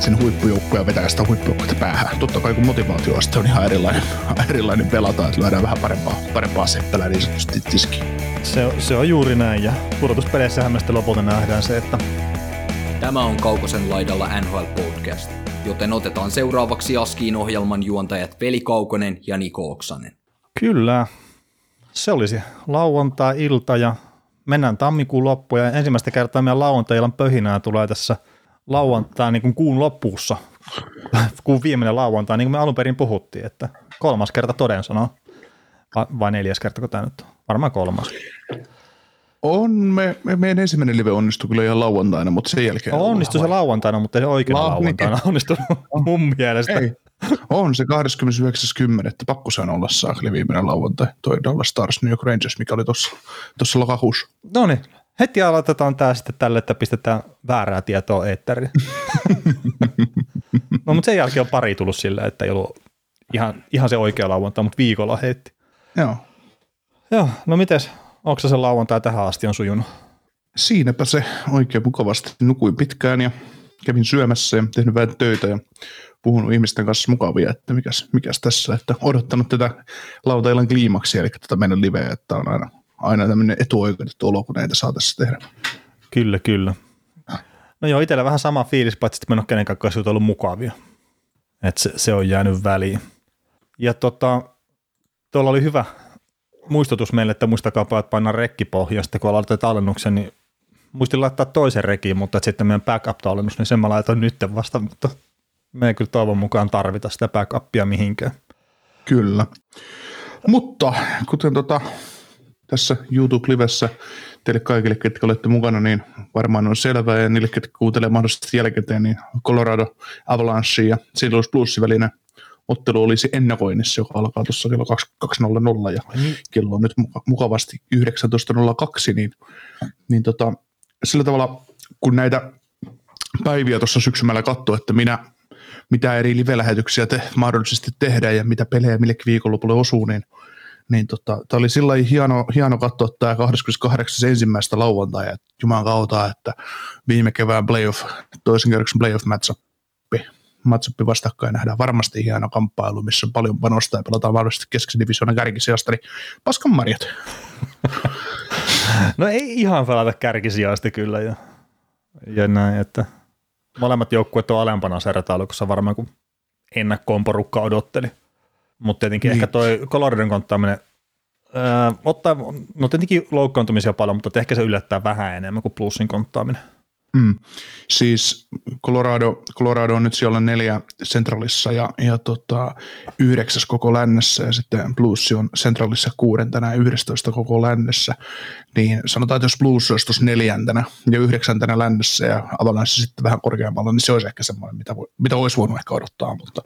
Sen huippujoukkoja vetää sitä huippujoukkoja päähän. Totta kai kun motivaatioaste on ihan erilainen pelata, että lyödään vähän parempaa seppälää niin sanotusti tiskiin. Se on juuri näin, ja pudotuspeleissähän me sitten lopulta nähdään se, että... Tämä on Kaukosen laidalla NHL-podcast, joten otetaan seuraavaksi Askiin ohjelman juontajat Veli Kaukonen ja Niko Oksanen. Kyllä, se olisi lauantai-ilta ja... Mennään tammikuun loppuun ja ensimmäistä kertaa meidän lauantai-illan pöhinää tulee tässä lauantai niin kuin kuun lopussa, kuun viimeinen lauantai, niin kuin me alun perin puhuttiin, että 3. kerta toden sanoo, vai 4. kerta, kun tämä nyt on? Varmaan 3. On, meidän ensimmäinen live onnistui kyllä ihan lauantaina, mutta sen jälkeen... Onnistui se lauantaina, mutta ei se oikein lauantaina onnistunut mun mielestä. Ei. On se 29.10. Pakko sen olla saakeli viimeinen lauantai. Toi Dallas Stars New York Rangers, mikä oli tuossa lokakuussa. No niin, heti aloitetaan tää sitten tälle, että pistetään väärää tietoa eetteriin. No mutta sen jälkeen on pari tullut sillä, että ei ollut ihan se oikea lauantai, mutta viikolla heitti. Joo, no mites? Onko se lauantai tähän asti on sujunut? Siinäpä se oikein mukavasti. Nukuin pitkään ja kävin syömässä ja tehnyt vähän töitä ja puhunut ihmisten kanssa mukavia, että mikäs tässä, että odottanut tätä lautailan kliimaksia, eli tätä meidän liveä, että on aina tämmöinen etuoikeutettu olo, kun näitä saa tässä tehdä. Kyllä. No joo, itsellä vähän sama fiilis, paitsi että en ole kenenkään kanssa ollut mukavia. Että se on jäänyt väliin. Ja tuolla oli hyvä muistutus meille, että muistakaapa, että painaa rekkipohja, sitten kun aloitat tallennuksen, niin muistin laittaa toisen rekiin, mutta sitten meidän backup-tallennus, niin sen mä laitan nyt vasta, mutta me ei kyllä toivon mukaan tarvita sitä backupia mihinkään. Kyllä. Mutta kuten tässä YouTube-livessä teille kaikille, ketkä olette mukana, niin varmaan on selvää, ja niille, ketkä kuuntelee mahdollisesti jälkikäteen, niin Colorado Avalanche ja St. Louis Bluesin välinen ottelu olisi ennakoinnissa, joka alkaa tuossa kello 22.00, ja kello on nyt mukavasti 19.02, niin sillä tavalla, kun näitä päiviä tuossa syksymällä katsoo, että mitä eri live-lähetyksiä mahdollisesti tehdään ja mitä pelejä millekin viikonlopulle osuu, niin tämä oli sillä lailla hieno katsoa tämä 28.1. lauantaina, että juman kautta, että viime kevään toisen kerroksen playoff-matchuppi vastakkain nähdään varmasti hieno kamppailu, missä on paljon panosta ja pelataan varmasti keskisen divisioonan kärkisijasta, niin paskan marjat. No ei ihan pelata kärkisijasta kyllä ja näin, että... Molemmat joukkueet on alempana sertailukossa varmaan, kun ennakkoon porukka odotteli. Mutta tietenkin ehkä toi Coloradon konttaaminen ottaa, no tietenkin loukkaantumisia paljon, mutta ehkä se yllättää vähän enemmän kuin plussin konttaaminen. Siis Colorado on nyt siellä 4 Centralissa ja 9 koko lännessä ja sitten Blues on Centralissa 6 ja 11 koko lännessä, niin sanotaan, että jos Blues olisi tuossa 4 ja 9 lännessä ja Avalanche sitten vähän korkeammalla, niin se olisi ehkä semmoinen, mitä olisi voinut ehkä odottaa, mutta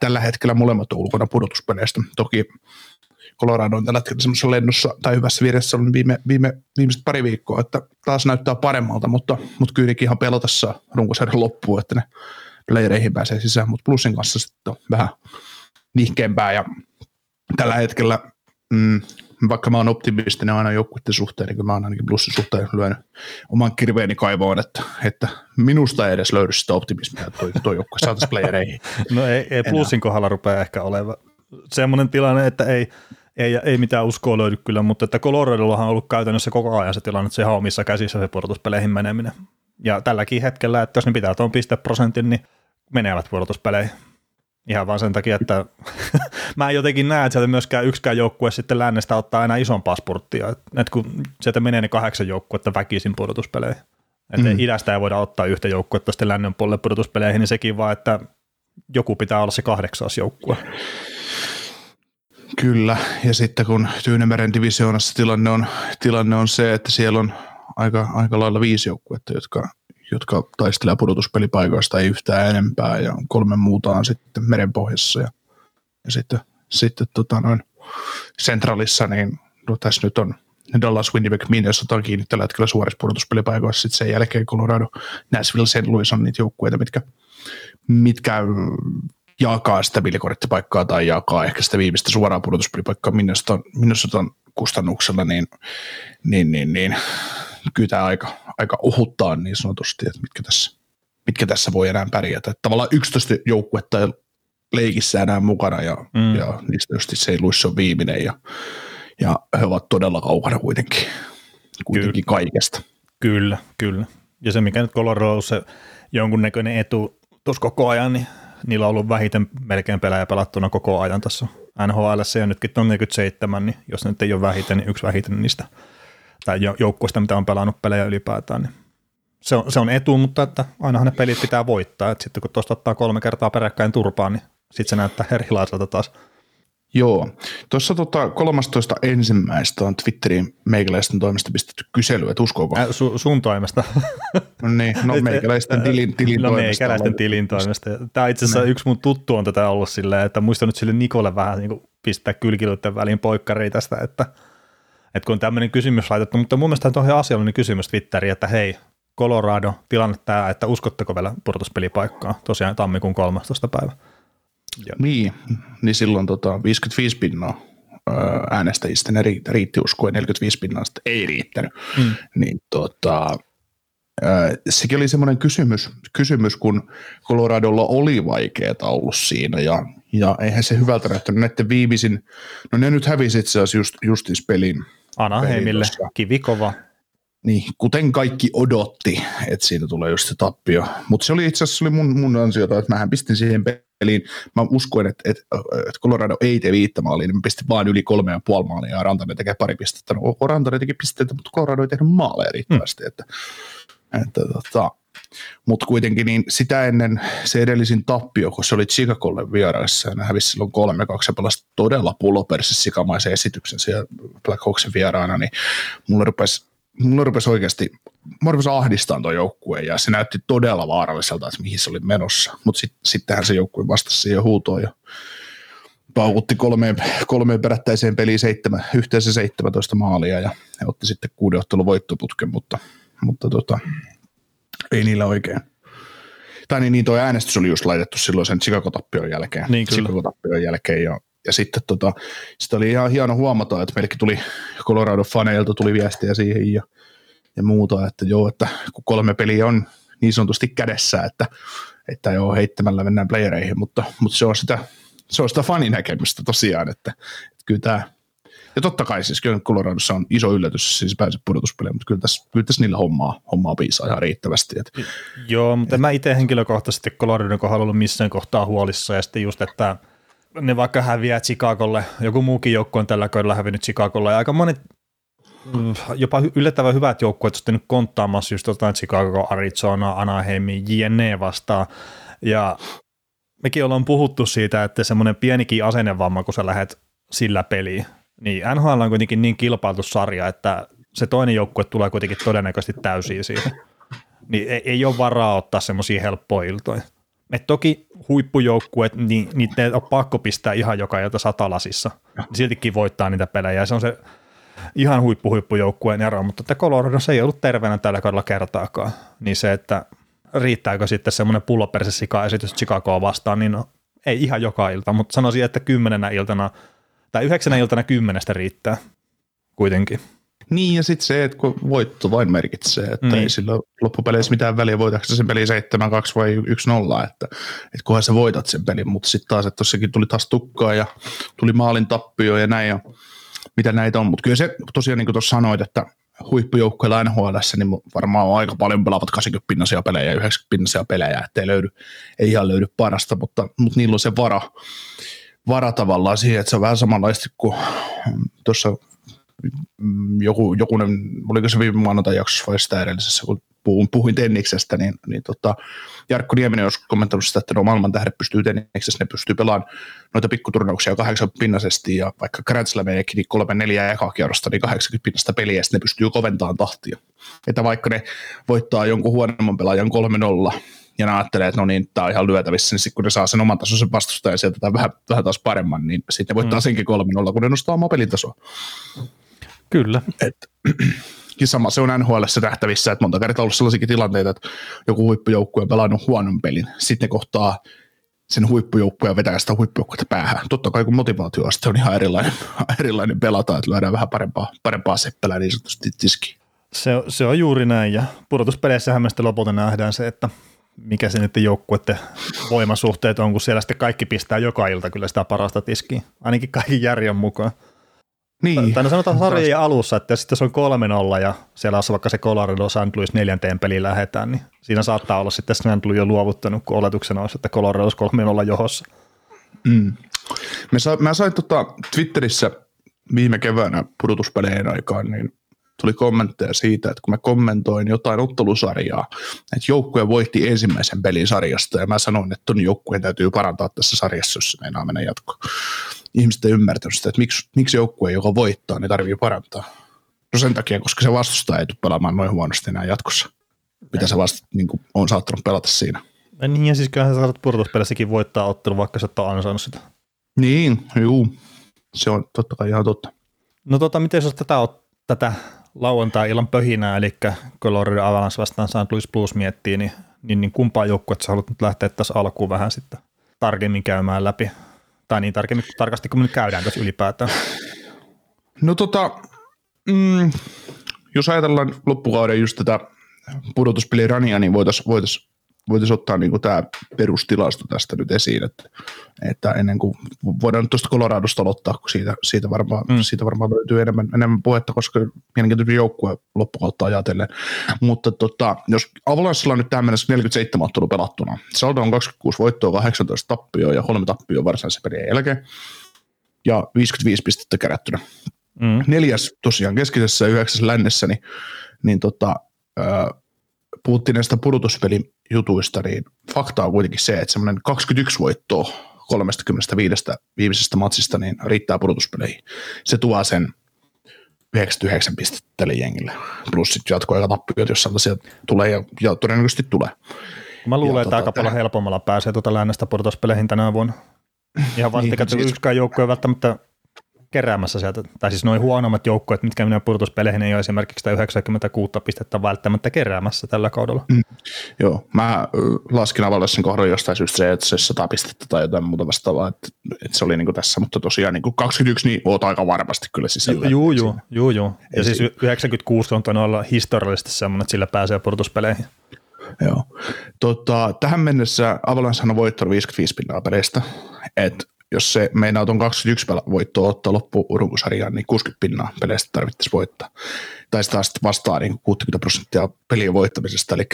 tällä hetkellä molemmat on ulkona pudotuspeleistä. Toki Colorado on tällä hetkellä semmoisessa lennossa tai hyvässä viidessä on viimeiset pari viikkoa, että taas näyttää paremmalta, mutta kylläkin ihan pelotassa runkosarjan loppuun, että ne playereihin pääsee sisään, mutta Plussin kanssa sitten on vähän nihkeämpää ja tällä hetkellä, vaikka mä oon optimistinen aina joukkuiden suhteen, niin kun mä oon ainakin Plussin suhteen lyönyt oman kirveeni kaivoon, että minusta ei edes löydy sitä optimismia, että tuo joukkue saataisiin playereihin. No ei Plussin kohdalla rupeaa ehkä olemaan semmoinen tilanne, että ei mitään uskoa löydy kyllä, mutta että Coloradollahan on ollut käytännössä koko ajan se tilanne, että se ihan omissa käsissä se pudotuspeleihin meneminen. Ja tälläkin hetkellä, että jos ne pitää tuon pisteprosentin, niin menevät pudotuspeleihin. Ihan vaan sen takia, että mä en jotenkin näe, että sieltä myöskään yksikään joukkue sitten lännestä ottaa enää isompaa spurttia. Että kun sieltä menee ne 8 joukkuetta väkisin pudotuspeleihin. Että idästä ei voida ottaa yhtä joukkuetta sitten lännen puolelle pudotuspeleihin, niin sekin vaan, että joku pitää olla se 8. joukkue. Kyllä, ja sitten kun Tyynemeren divisioonassa tilanne on se, että siellä on aika lailla 5 joukkuetta, jotka jotka taistelee pudotuspelipaikoista ei yhtään enempää, ja 3 muuta on sitten merenpohjassa, ja sitten Centralissa, niin tässä nyt on Dallas, Winnipeg, Minnesota kiinni tällä hetkellä suorissa pudotuspelipaikoissa, sitten sen jälkeen Colorado, Nashville, St. Louis on niitä joukkueita, mitkä jaakaa sitä villikorttipaikkaa tai jaakaa ehkä sitä viimeistä suoraan pudotuspelipaikkaa Minnesotan kustannuksella, niin kyllä tämä aika ohuttaa niin sanotusti, että mitkä tässä voi enää pärjätä. Että tavallaan 11 joukkuetta ei leikissä enää mukana, ja niistä just St. Louis on viimeinen, ja he ovat todella kaukana kuitenkin kaikesta. Kyllä. Ja se, mikä nyt Colorado on se jonkunnäköinen etu tuossa koko ajan, niin niillä on ollut vähiten melkein pelejä pelattuna koko ajan tässä NHL:ssä, ja nytkin on 47, niin jos nyt ei ole vähiten, niin yksi vähiten niistä tai joukkueista, mitä on pelannut pelejä ylipäätään, niin se on etu, mutta että ainahan ne pelit pitää voittaa, että sitten kun tuosta ottaa 3 kertaa peräkkäin turpaan, niin sitten se näyttää erilaiselta taas. Joo, tuossa 13.1. on Twitteriin meikäläisten toimesta pistetty kysely, että uskoako? Sun toimesta. No niin, meikäläisten tilin toimesta. Tämä itse asiassa yksi mun tuttu on tätä ollut silleen, että muistan nyt sille Nikolle vähän niin kuin pistää kylkiluiden väliin poikkaria tästä, että kun on tämmöinen kysymys laitettu, mutta mun mielestä on ihan asiallinen kysymys Twitteriin, että hei, Colorado, tilanne tämä, että uskotteko vielä pudotuspelipaikkaa, tosiaan tammikuun 13. päivä. Ja. Niin silloin 55% äänestäjistä ne riitti uskoa, 45% ei riittänyt. Niin, sekin oli semmoinen kysymys, kun Coloradolla oli vaikea taulu siinä, ja eihän se hyvältä näyttänyt näiden viimeisin, no ne nyt hävisi itse asiassa justis pelin. Anaheimille, kivikova. Niin, kuten kaikki odotti, että siitä tulee just se tappio, mutta se oli itse asiassa mun ansiota, että mähän pistin siihen peliin, mä uskoin, että Colorado ei tee 5 maalia, niin mä pistin vaan yli 3,5 maalia, ja Rantanen tekee 2 pistettä, no Rantanen teki pisteitä, mutta Colorado ei tehnyt maaleja riittävästi, mutta kuitenkin niin sitä ennen se edellisin tappio, kun se oli Chicagolle vieraissa, ja ne hävisi silloin 3-2 ja pelasi todella pulopersi sikamaisen esityksen siellä Black Hawksin vieraana, niin mulla rupesi oikeasti, ahdistamaan tuo joukkue, ja se näytti todella vaaralliselta, että mihin se oli menossa, mutta sittenhän se joukkue vastasi siihen huutoon ja paukutti 3 perättäiseen peliin yhteensä 17 maalia, ja he otti sitten 6 ottelun voittoputken, mutta ei niillä oikein. Tai niin tuo äänestys oli just laitettu silloin sen Chicago-tappion jälkeen, niin ja sitten sitä oli ihan hieno huomata, että meillekin tuli Colorado-faneilta tuli viestiä siihen ja muuta, että joo, että kun 3 peliä on niin sanotusti kädessä, että joo, heittämällä mennään playereihin, mutta se on sitä faninäkemystä tosiaan, että kyllä tämä, ja totta kai siis kyllä Coloradossa on iso yllätys, siis pääsee pudotuspeleihin, mutta kyllä tässä niillä hommaa piisaa ihan riittävästi. Joo, mutta mä itse henkilökohtaisesti Coloradon kohdalla ollut missään kohtaa huolissa, ja sitten just, että ne vaikka häviää Chicagolle, joku muukin joukko on tällä kaudella hävinnyt Chicagolle, ja aika monet jopa yllättävän hyvät joukkueet sitten nyt konttaamassa just Chicago, Arizona, Anaheimi, JNE vastaan, ja mekin ollaan puhuttu siitä, että semmoinen pienikin asennevamma, kun sä lähdet sillä peliin, niin NHL on kuitenkin niin kilpailtu sarja, että se toinen joukkue tulee kuitenkin todennäköisesti täysin siihen, niin ei ole varaa ottaa semmoisia helppoja iltoja. Et toki huippujoukkueet, niin niitä ei ole pakko pistää ihan joka ilta satalasissa. Siltikin voittaa niitä pelejä, ja se on se ihan huippujoukkueen ero, mutta että Colorado se ei ollut terveenä tällä kaudella kertaakaan. Niin se, että riittääkö sitten semmoinen pullopersesika-esitys Chicagoa vastaan, niin no, ei ihan joka ilta, mutta sanoisin, että 9 iltana 10 riittää kuitenkin. Niin, ja sitten se, että kun voitto vain merkitsee, että ei sillä loppupeleissä mitään väliä, voitaanko sen peli 7-2 vai 1-0, että kunhan sä voitat sen pelin, mutta sitten taas, että tossakin tuli taas tukkaa ja tuli maalin tappio ja näin, ja mitä näitä on, mutta kyllä se tosiaan, niin kuin tuossa sanoit, että huippujoukkoilla NHL:ssä, niin varmaan on aika paljon pelaavat 80-pinnaisia pelejä ja 90-pinnaisia pelejä, että ei ihan löydy parasta, mutta niillä on se vara tavallaan siihen, että se on vähän samanlaista kuin tuossa oliko se viime maanantain jaksossa vai sitä edellisessä, kun puhuin tenniksestä, niin Jarkko Nieminen olisi kommentoinut sitä, että maailman tähdet pystyy tenniksessä, ne pystyy pelaamaan noita pikkuturnauksia 8 pinnasesti, ja vaikka Grand Slamiakin niin 3-4 ekaa kierrosta, niin 80 pinnasta peliä, sitten ne pystyy koventamaan tahtia. Että vaikka ne voittaa jonkun huonomman pelaajan 3-0, ja ne ajattelee, että no niin, tämä on ihan lyötävissä, niin sitten kun ne saa sen oman tasoisen vastustajan sieltä tai vähän taas paremman, niin sitten ne voittaa senkin 3-0, kun ne nostaa omaa pelitasoa. Kyllä. Ja sama se on NHL:ssä nähtävissä, että monta kertaa on ollut sellaisia tilanteita, että joku huippujoukkue on pelannut huonon pelin, sitten ne kohtaa sen huippujoukkueen ja vetää sitä huippujoukkuetta päähän. Totta kai kun motivaatioaste on ihan erilainen pelata, että lyödään vähän parempaa seppälää niin sanotusti tiskiin. Se on juuri näin, ja pudotuspeleissähän me sitten lopulta nähdään se, että mikä se niiden joukkueiden voimasuhteet on, kun siellä sitten kaikki pistää joka ilta kyllä sitä parasta tiskiin, ainakin kaikki järjen mukaan. Niin. Tai sanotaan sarjan alussa, että sitten se on 3-0 ja siellä on vaikka se Colorado St. Louis 4. peli lähdetään, niin siinä saattaa olla sitten St. Louis jo luovuttanut, kun oletuksena olisi, että Colorado olisi 3-0 johossa. Mm. Mä sain Twitterissä viime keväänä pudotuspeleen aikaan, niin tuli kommentteja siitä, että kun mä kommentoin jotain ottelusarjaa, että joukkue voitti ensimmäisen pelin sarjasta, ja mä sanoin, että ton joukkueen täytyy parantaa tässä sarjassa, jos se meinaa mennä jatkoon. Ihmiset ei ymmärtänyt sitä, että miksi joukkue, joka voittaa, niin tarvii parantaa. No sen takia, koska se vastustaja ei tule pelaamaan noin huonosti enää jatkossa, mitä se vasta niin kuin on saattanut pelata siinä. Ja niin, ja siis kyllähän sä saatat pudotuspelissäkin voittaa ottelu, vaikka sä et ole ansainnut sitä. Niin, juu. Se on totta kai ihan totta. No miten sä tätä lauantai-illan pöhinää, eli Colorado Avalanche vastaan St. Louis Blues miettii, niin kumpaan joukkuetta sä haluat nyt lähteä tässä alkuun vähän sitten tarkemmin käymään läpi? Tai niin tarkasti, kun me nyt käydään tässä ylipäätään. No jos ajatellaan loppukauden just tätä pudotuspelirania, niin voitaisiin ottaa niin tämä perustilasto tästä nyt esiin, että ennen kuin voidaan tuosta Coloradosta aloittaa, kun siitä varmaan löytyy enemmän puhetta, koska mielenkiintoinen joukkue loppukautta ajatellen. Mutta jos Avalanchella on nyt tähän mennessä 47 ottelua pelattuna, saldo on 26 voittoa, 18 tappioa ja 3 tappioa varsinaisen pelien jälkeen ja 55 pistettä kerättynä. Mm. 4. tosiaan keskisessä ja 9. lännessä, puhuttiin näistä pudotuspelijutuista, niin fakta on kuitenkin se, että semmoinen 21 voittoa 35 viimeisestä matsista niin riittää pudotuspeleihin. Se tuo sen 99 pistettä tälle jengille, plus sitten jatkoaika tappiot, jos sellaisia tulee ja todennäköisesti tulee. Mä luulen, että aika paljon helpommalla pääsee lännestä pudotuspeleihin tänä vuonna. Ihan vastikään, että yksikään joukkoja välttämättä keräämässä sieltä, tai siis noin huonommat joukkueet, mitkä menevät pudotuspeleihin, ei ole esimerkiksi sitä 96 pistettä välttämättä keräämässä tällä kaudella. Mm. Joo, mä laskin Avalanchen kohdalla jostain syystä se 100 pistettä tai jotain muuta vastaavaa, että se oli niin kuin tässä, mutta tosiaan niin kuin 21, niin oot aika varmasti kyllä sisällä. Joo. Ja siis 96 on tainnut olla historiallisesti semmoinen, että sillä pääsee pudotuspeleihin. Joo. Tähän mennessä Avalanchen on voittanut 55 pinnaa peleistä, että jos se meinaa tuon 21 voittoa ottaa loppuun runkosarjaan, niin 60 pinnaa peleistä tarvittaisi voittaa. Tai sitä sitten vastaa niin 60% pelien voittamisesta, eli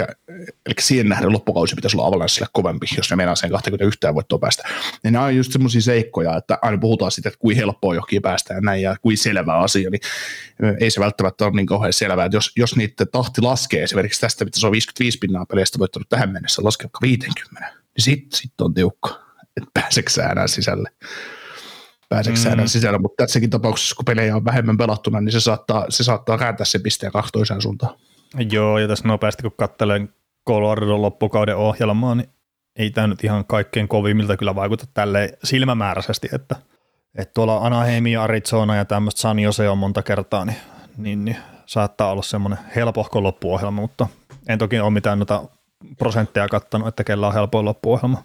siihen nähden loppukausi pitäisi olla Avalanchelle kovempi, jos ne meinaa sen 21 voittoa päästä. Ja nämä on just semmoisia seikkoja, että aina puhutaan siitä, että kuinka helppoa johonkin päästä ja näin, ja kuinka selvä asia, niin ei se välttämättä ole niin kauhean selvää. Että jos niiden tahti laskee, esimerkiksi tästä pitäisi olla 55 pinnaa peleistä voittanut tähän mennessä, laskee vaikka 50, niin sitten on tiukka. Pääseksä enää sisälle. Mutta tässäkin tapauksessa, kun pelejä on vähemmän pelattuna, niin se saattaa kääntää sen pisteen kahtoiseen suuntaan. Joo, ja tässä nopeasti, kun katselen Coloradon loppukauden ohjelmaa, niin ei tämä nyt ihan kaikkein kovimmilta kyllä vaikuta tälleen silmämääräisesti, että tuolla Anaheim ja Arizona ja tämmöistä San Jose on monta kertaa, niin saattaa olla semmoinen helpohko loppuohjelma, mutta en toki ole mitään noita prosentteja kattanut, että kellä on helpoin loppuohjelma.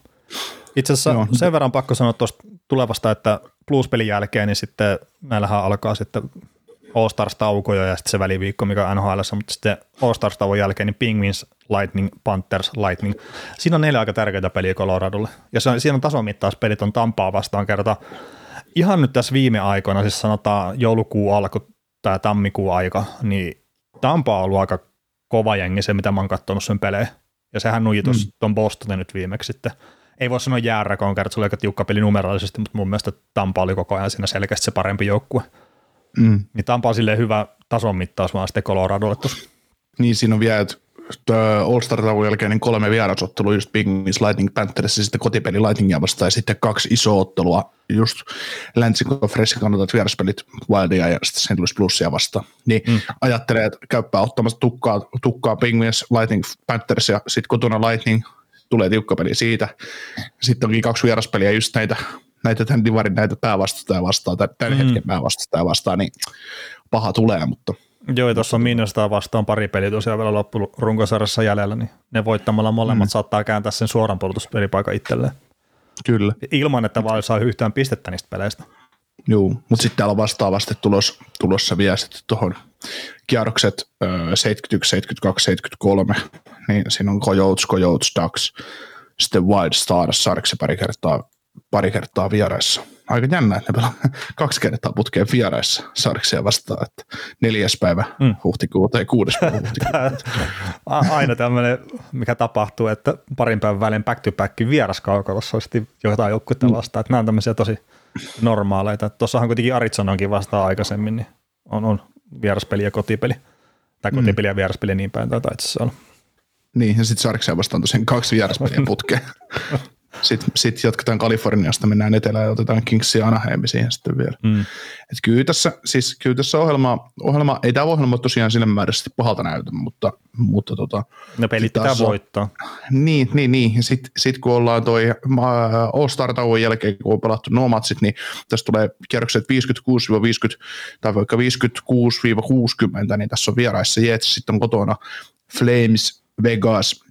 Itse asiassa sen verran pakko sanoa tuosta tulevasta, että Blues-pelin jälkeen, niin sitten näillähän alkaa sitten All-Stars-taukoja ja sitten se väliviikko, mikä on NHL:ssä, mutta sitten All-Stars-tauon jälkeen niin Penguins, Lightning, Panthers, Lightning. Siinä on 4 aika tärkeitä peliä Coloradolle. Ja siinä on tasomittauspelit on Tampaa vastaan kerta. Ihan nyt tässä viime aikoina, siis sanotaan joulukuun alku tai tammikuun aika, niin Tampa on ollut aika kova jengi se, mitä mä oon katsonut sen pelejä. Ja sehän nujitus tuon Bostonin nyt viimeksi sitten. Ei voi sanoa jääräkoon kertaa, että se oli aika tiukka peli numeraalisesti, mutta mun mielestä Tampa oli koko ajan siinä selkeästi se parempi joukkue. Niin Tampa on silleen hyvä tason mittaus vaan sitten Coloradolle tuossa. Niin siinä on vielä, että All-Star-tavun jälkeen niin 3 vierasottelua just Penguins, Lightning, Panthers ja sitten kotipeli Lightningia vastaan ja sitten 2 isoa ottelua just Länsin Conferencen kannatat vieraspelit Wildia ja sitten St. Louis Bluesia vastaan. Niin ajattelee, että käyppää ottamassa tukkaa Penguins, Lightning, Panthers ja sitten kotona Lightning, tulee tiukka peli siitä. Sitten onkin 2 vieraspeliä just näitä tämän divarin näitä päävastustaja vastaan, tämän hetken päävastustaja vastaan, niin paha tulee, mutta... Joo, tuossa on Minnesota vastaan pari peliä tosiaan vielä loppurunkosarjassa jäljellä, niin ne voittamalla molemmat saattaa kääntää sen suoran puolustuspelipaikan itselleen. Kyllä. Ilman, että vaan saa yhtään pistettä niistä peleistä. Joo, mutta sitten täällä on vastaavasti tulossa vielä sitten tuohon kierrokset 71, 72, 73, niin siinä on Coyotes, Ducks, sitten Wild Stars, Sarkse pari kertaa vieraissa. Aika jännä, että ne pelaa 2 kertaa putkeen vieraissa Sarksia vastaan, että 4. päivä huhtikuuta ja 6. päivä huhtikuuta. Aina tämmöinen, mikä tapahtuu, että parin päivän välein back-to-backin vieraskaukalossa olisi jotain joukkuetta vastaan, että nämä on tämmöisiä tosi normaaleita. Tuossahan kuitenkin Arizonankin vastaan aikaisemmin, niin on vieraspeli ja kotipeli, tai kotipeli ja vieraspeli niin päin, tai itse asiassa on. Niin, ja sitten Sarksia vastaan tosiaan 2 vieraspeliä putkeen. Sitten jatketaan Kaliforniasta, mennään etelään ja otetaan Kingsia ja Anaheimi siihen sitten vielä. Et kyllä tässä ohjelma, ei tämä ohjelma tosiaan sillä määräisesti pahalta näytä, mutta no pelit pitää voittaa. Niin. Sitten kun ollaan toi All-Star-tauon jälkeen, kun on pelattu nuo matsit, niin tässä tulee kierrokset 56-50 tai vaikka 56-60, niin tässä on vieraissa Jets, sitten on kotona Flames, Vegas,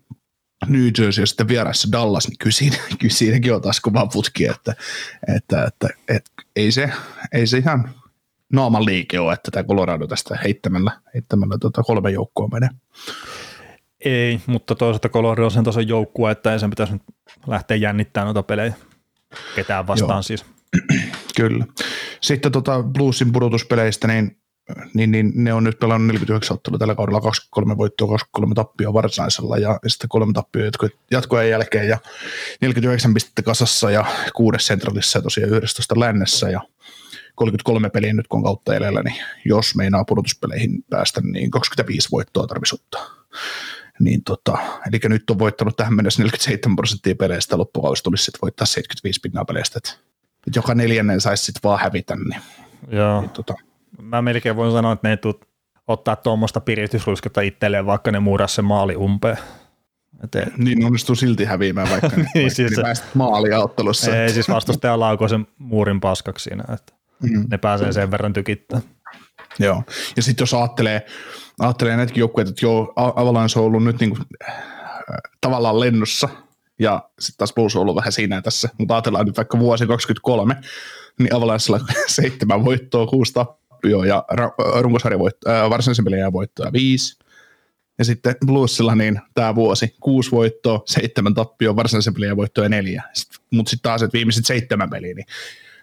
New Jersey ja sitten vieraissa Dallas, niin kyllä siinäkin on taas kovaa putkia, että ei se ihan naaman liike ole, että tämä Colorado tästä heittämällä 3 joukkoa menee. Ei, mutta toisaalta Colorado on sen tason joukkue, että ei sen pitäisi nyt lähteä jännittämään noita pelejä ketään vastaan. Joo. Siis. Kyllä. Sitten Bluesin pudotuspeleistä, niin ne on nyt pelannut 49 ottelua tällä kaudella, 23 voittoa, 23 tappioa varsinaisella ja sitten 3 tappioa jatkojen jälkeen ja 49 pistettä kasassa ja 6 sentralissa ja tosiaan 11 lännessä ja 33 peliä nyt kun on kautta jäljellä, niin jos meinaa pudotuspeleihin päästä, niin 25 voittoa tarvitsisi ottaa. Niin eli nyt on voittanut tähän mennessä 47% peleistä, loppukaudesta tulisi sitten voittaa 75% peleistä, että joka 4. saisi sitten vaan hävitä, niin, joo. Mä melkein voin sanoa, että ne ei tule ottaa tuommoista piristysruisketta itselleen, vaikka ne muuras se maali umpeen. Niin onnistuu silti häviämään, vaikka niin siis päästet maalia ottelussa. Ei siis vastustaja laukoo sen muurin paskaksi siinä, että ne pääsee sen verran tykittämään. Joo, ja sitten jos ajattelee näitäkin joukkueita, että joo, Avalanche on ollut nyt niinku, tavallaan lennossa, ja sitten taas Blues on ollut vähän siinä tässä, mutta ajatellaan nyt vaikka vuosi 2023, niin Avalanchella 7 voittoa, 6 tappioa ja runkosarjan varsinaisen pelejä voittoa 5. Ja sitten Bluesilla niin tämä vuosi 6 voittoa, 7 tappioa, varsinaisen pelejä voittoa ja 4. Mutta sitten taas viimeiset 7 peliä, niin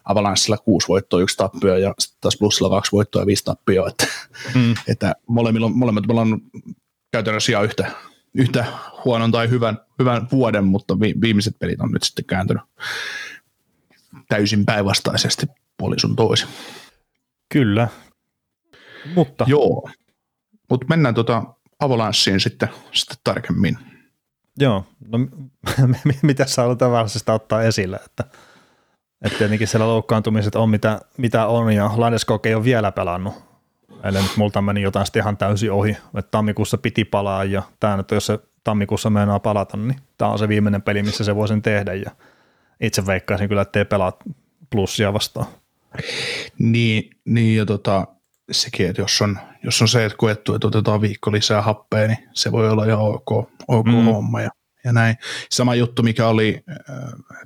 Avalanchella 6 voittoa, 1 tappioa ja sitten taas Bluesilla 2 voittoa ja 5 tappioa. Että molemmat on käytännössä ihan yhtä huonon tai hyvän vuoden, mutta viimeiset pelit on nyt sitten kääntynyt täysin päinvastaisesti puolin sun toisin. Kyllä, mutta... Joo, mutta mennään Avalanssiin sitten tarkemmin. Joo, no mitä sä haluat Avalanssista ottaa esille, että tietenkin siellä loukkaantumiset on mitä on, ja Landeskog ei ole vielä pelannut, eli nyt multa meni jotain sitten ihan täysin ohi, että tammikuussa piti palaa, ja tämä nyt jos se tammikuussa meinaa palata, niin tämä on se viimeinen peli, missä se voi sen tehdä, ja itse veikkaisin kyllä, ettei pelaa Plussia vastaan. Niin ja sekin, että jos on se, että koettu, että otetaan viikko lisää happea, niin se voi olla ihan ok homma ja näin. Sama juttu, mikä oli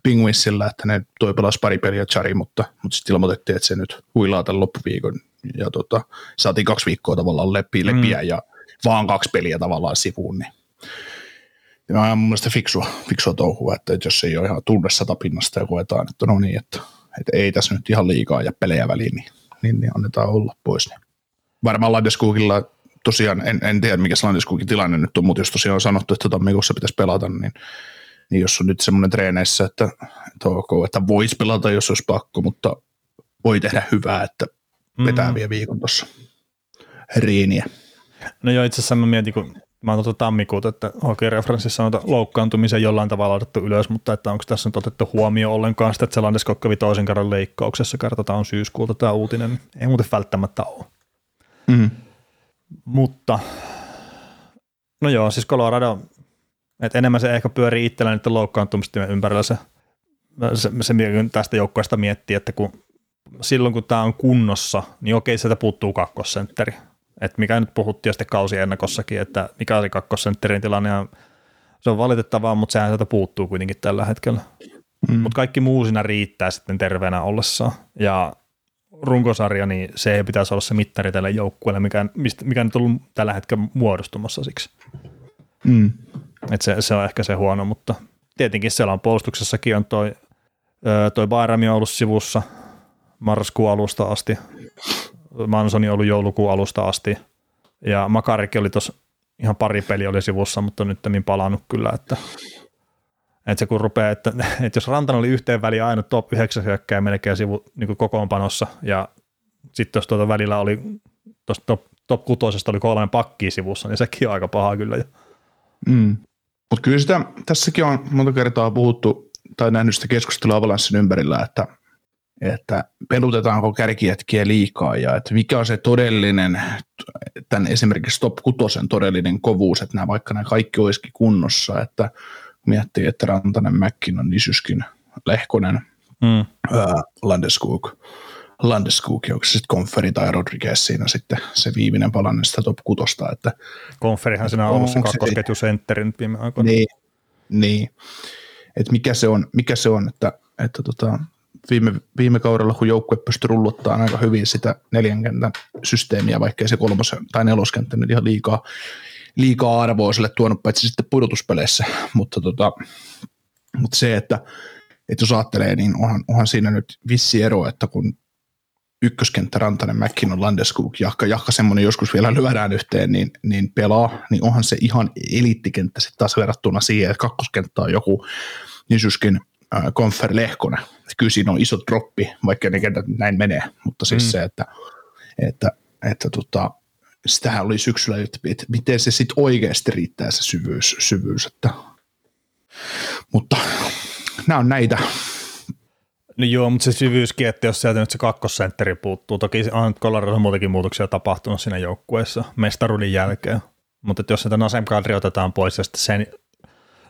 Penguinsillä, että ne toi pelasi pari peliä Chari, mutta sitten ilmoitettiin, että se nyt huilaa tämän loppuviikon ja saatiin 2 viikkoa tavallaan lepiä ja vaan 2 peliä tavallaan sivuun, niin. Ja on mun mielestä fiksua touhua, että jos ei ole ihan tunne 100% ja koetaan, että no niin, että ei tässä nyt ihan liikaa ja pelejä väliin, niin annetaan olla pois. Niin. Varmaan Landeskogilla tosiaan, en tiedä mikä se Landeskogin tilanne nyt on, mutta jos tosiaan on sanottu, että tammikuussa pitäisi pelata, niin jos on nyt semmoinen treeneissä, että voisi pelata, jos olisi pakko, mutta voi tehdä hyvää, että vetää vielä viikon tuossa riiniä. No joo, itse asiassa mä mietin, kun mä oon tuota tammikuuta, että hockey-referenssissa on loukkaantumisen jollain tavalla otettu ylös, mutta että onko tässä nyt otettu huomioon ollenkaan sitä, että se Landeskog kävi toisen kerran leikkauksessa, kartotaan syyskuulta tämä uutinen, ei muuten välttämättä ole. Mm. Mutta, no joo, siis Colorado, että enemmän se ehkä pyörii itsellä niiden loukkaantumistimen ympärillä se tästä joukkueesta miettii, että kun silloin kun tämä on kunnossa, niin okei, sieltä puuttuu kakkosentteri. Että mikä nyt puhuttiin jo sitten kausiennakossakin, että mikä oli kakkosentterin tilanne, ja se on valitettavaa, mutta sehän sieltä puuttuu kuitenkin tällä hetkellä. Mm. Mutta kaikki muu siinä riittää sitten terveenä ollessaan, ja runkosarja, niin se ei pitäisi olla se mittari tälle joukkueelle, mikä nyt on ollut tällä hetkellä muodostumassa siksi. Mm. Että se on ehkä se huono, mutta tietenkin siellä on puolustuksessakin on toi Bairami on ollut sivussa marraskuun alusta asti, Mansoni on ollut joulukuun alusta asti, ja Makarikin oli tuossa ihan pari peliä oli sivussa, mutta on nyt tämän palannut kyllä, että se kun rupeaa, että jos Rantanen oli yhteen väliin aina top 9 hyökkääjä melkein sivu niin kokoonpanossa, ja sitten jos tuota välillä oli, tuosta top 6 oli 3 pakkia sivussa, niin sekin on aika pahaa kyllä. Mm. Mutta kyllä sitä, tässäkin on monta kertaa puhuttu, tai nähnyt sitä keskustelua Avalanssin ympärillä, että pelutetaanko kärkijätkiä liikaa ja että mikä on se todellinen, tämän esimerkiksi top 6 todellinen kovuus, että nämä, vaikka nämä kaikki olisikin kunnossa, että miettii, että Rantanen, MacKinnon, Nichushkin, Lehkonen, Landeskog, onko se sitten Compher tai Rodriguez siinä sitten se viimeinen palanen sitä top 6, että Compherhan siinä on ollut se kakkosketjusentterin viime aikoina. Niin, että mikä se on, että viime kaudella, kun joukkue pystyi rullottaa aika hyvin sitä 4 kentän systeemiä, vaikkei se 3. tai 4. kenttä nyt ihan liikaa arvoa sille tuonut, paitsi sitten pudotuspeleissä, mutta se, että jos ajattelee, niin onhan siinä nyt vissi ero, että kun ykköskenttä Rantanen, MacKinnon, Landeskog, jahka semmoinen joskus vielä lyödään yhteen, niin pelaa, niin onhan se ihan eliittikenttä sitten taas verrattuna siihen, että kakkoskenttä on joku Nichushkin, Compher, Lehkonen. Kyllä siinä on iso droppi, vaikka ne kentät näin menee, mutta siis se, että sitähän oli syksyllä, että miten se sitten oikeasti riittää se syvyys että. Mutta nämä on näitä. No joo, mutta se syvyyskin, että jos sieltä nyt se kakkosentteri puuttuu, toki on Coloradossa muutenkin muutoksia tapahtunut siinä joukkueessa mestaruuden jälkeen, mutta jos sieltä Nasem-kadri otetaan pois ja sitten sen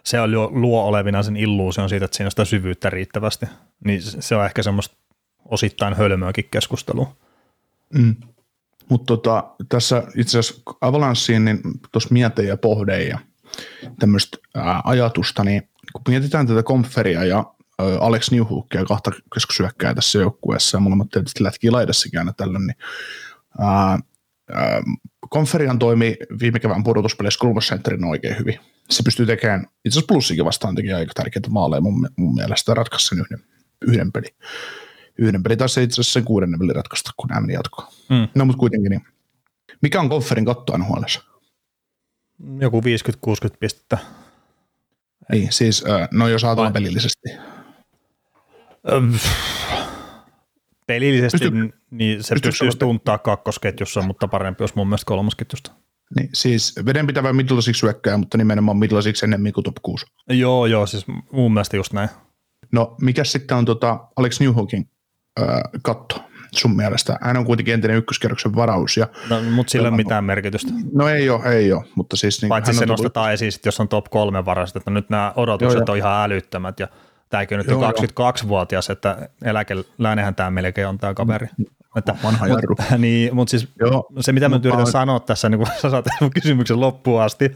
se on luo olevina sen illuusion siitä, että siinä on sitä syvyyttä riittävästi, niin se on ehkä semmoista osittain hölmöäkin keskustelua. Mm. Mutta tässä itse asiassa Avalanssiin, niin tuossa mietin ja pohdin ja tämmöistä ajatusta, niin kun mietitään tätä Compheria ja Alex Newhookia, 2 keskusyökkää tässä joukkueessa, ja molemmat tietysti lätkii laidassakin aina tällöin, niin Compherihan toimi viime kevään pudotuspeleissä kolmosentterinä oikein hyvin. Se pystyy tekemään, itse asiassa Plussikin vastaan teki aika tärkeitä maaleja mun mielestä, ratkaisi sen yhden pelin. Yhden peli taisi itse asiassa sen 6. pelin ratkaista, kun nämä meni jatkoon. Mm. No mutta kuitenkin, niin. Mikä on Compherin kattoa huolessa? Joku 50-60 pistettä. Niin, siis, no jos ajatellaan pelillisesti. Pelillisesti niin se pystyy tuntaa kakkosketjussa, mutta parempi olisi mun mielestä kolmosketjusta. Niin, siis vedenpitävä middle-six hyökkääjä, mutta nimenomaan middle-six ennemmin kuin top 6. Joo, siis mun mielestä just näin. No, mikä sitten on Alex Newhookin katto sun mielestä? Hän on kuitenkin entinen ykköskerroksen varaus. Ja, no, mutta sillä ei ole mitään merkitystä. No ei ole, mutta siis... Niin, paitsi se nostetaan esiin, jos on top 3 varaiset, että nyt nämä odotukset on ihan älyttömät ja... Tämäkin nyt on 22-vuotias, että eläkeläinenhän tämä melkein on tämä kaveri. Vanha jarru. Niin, mutta siis joo, se, mitä mä yritän sanoa tässä, niin kun sä saat kysymyksen loppuun asti,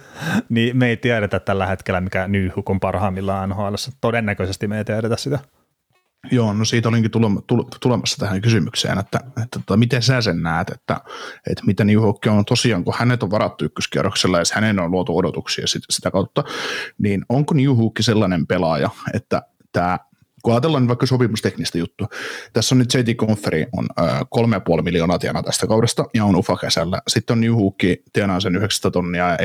niin me ei tiedetä tällä hetkellä, mikä Newhook on parhaimmillaan NHL:ssä. Todennäköisesti me ei tiedetä sitä. Joo, no siitä olinkin tulemassa tähän kysymykseen, että miten sä sen näet, että miten Newhook on tosiaan, kun hänet on varattu ykköskierroksella ja hänen on luotu odotuksia sitä kautta, niin onko Newhook sellainen pelaaja, että kun ajatellaan vaikka sopimusteknistä juttua, tässä on nyt JT Compher on 3,5 miljoonaa tienaa tästä kaudesta ja on UFA kesällä. Sitten on Newhook tienaa sen 900 tonnia ja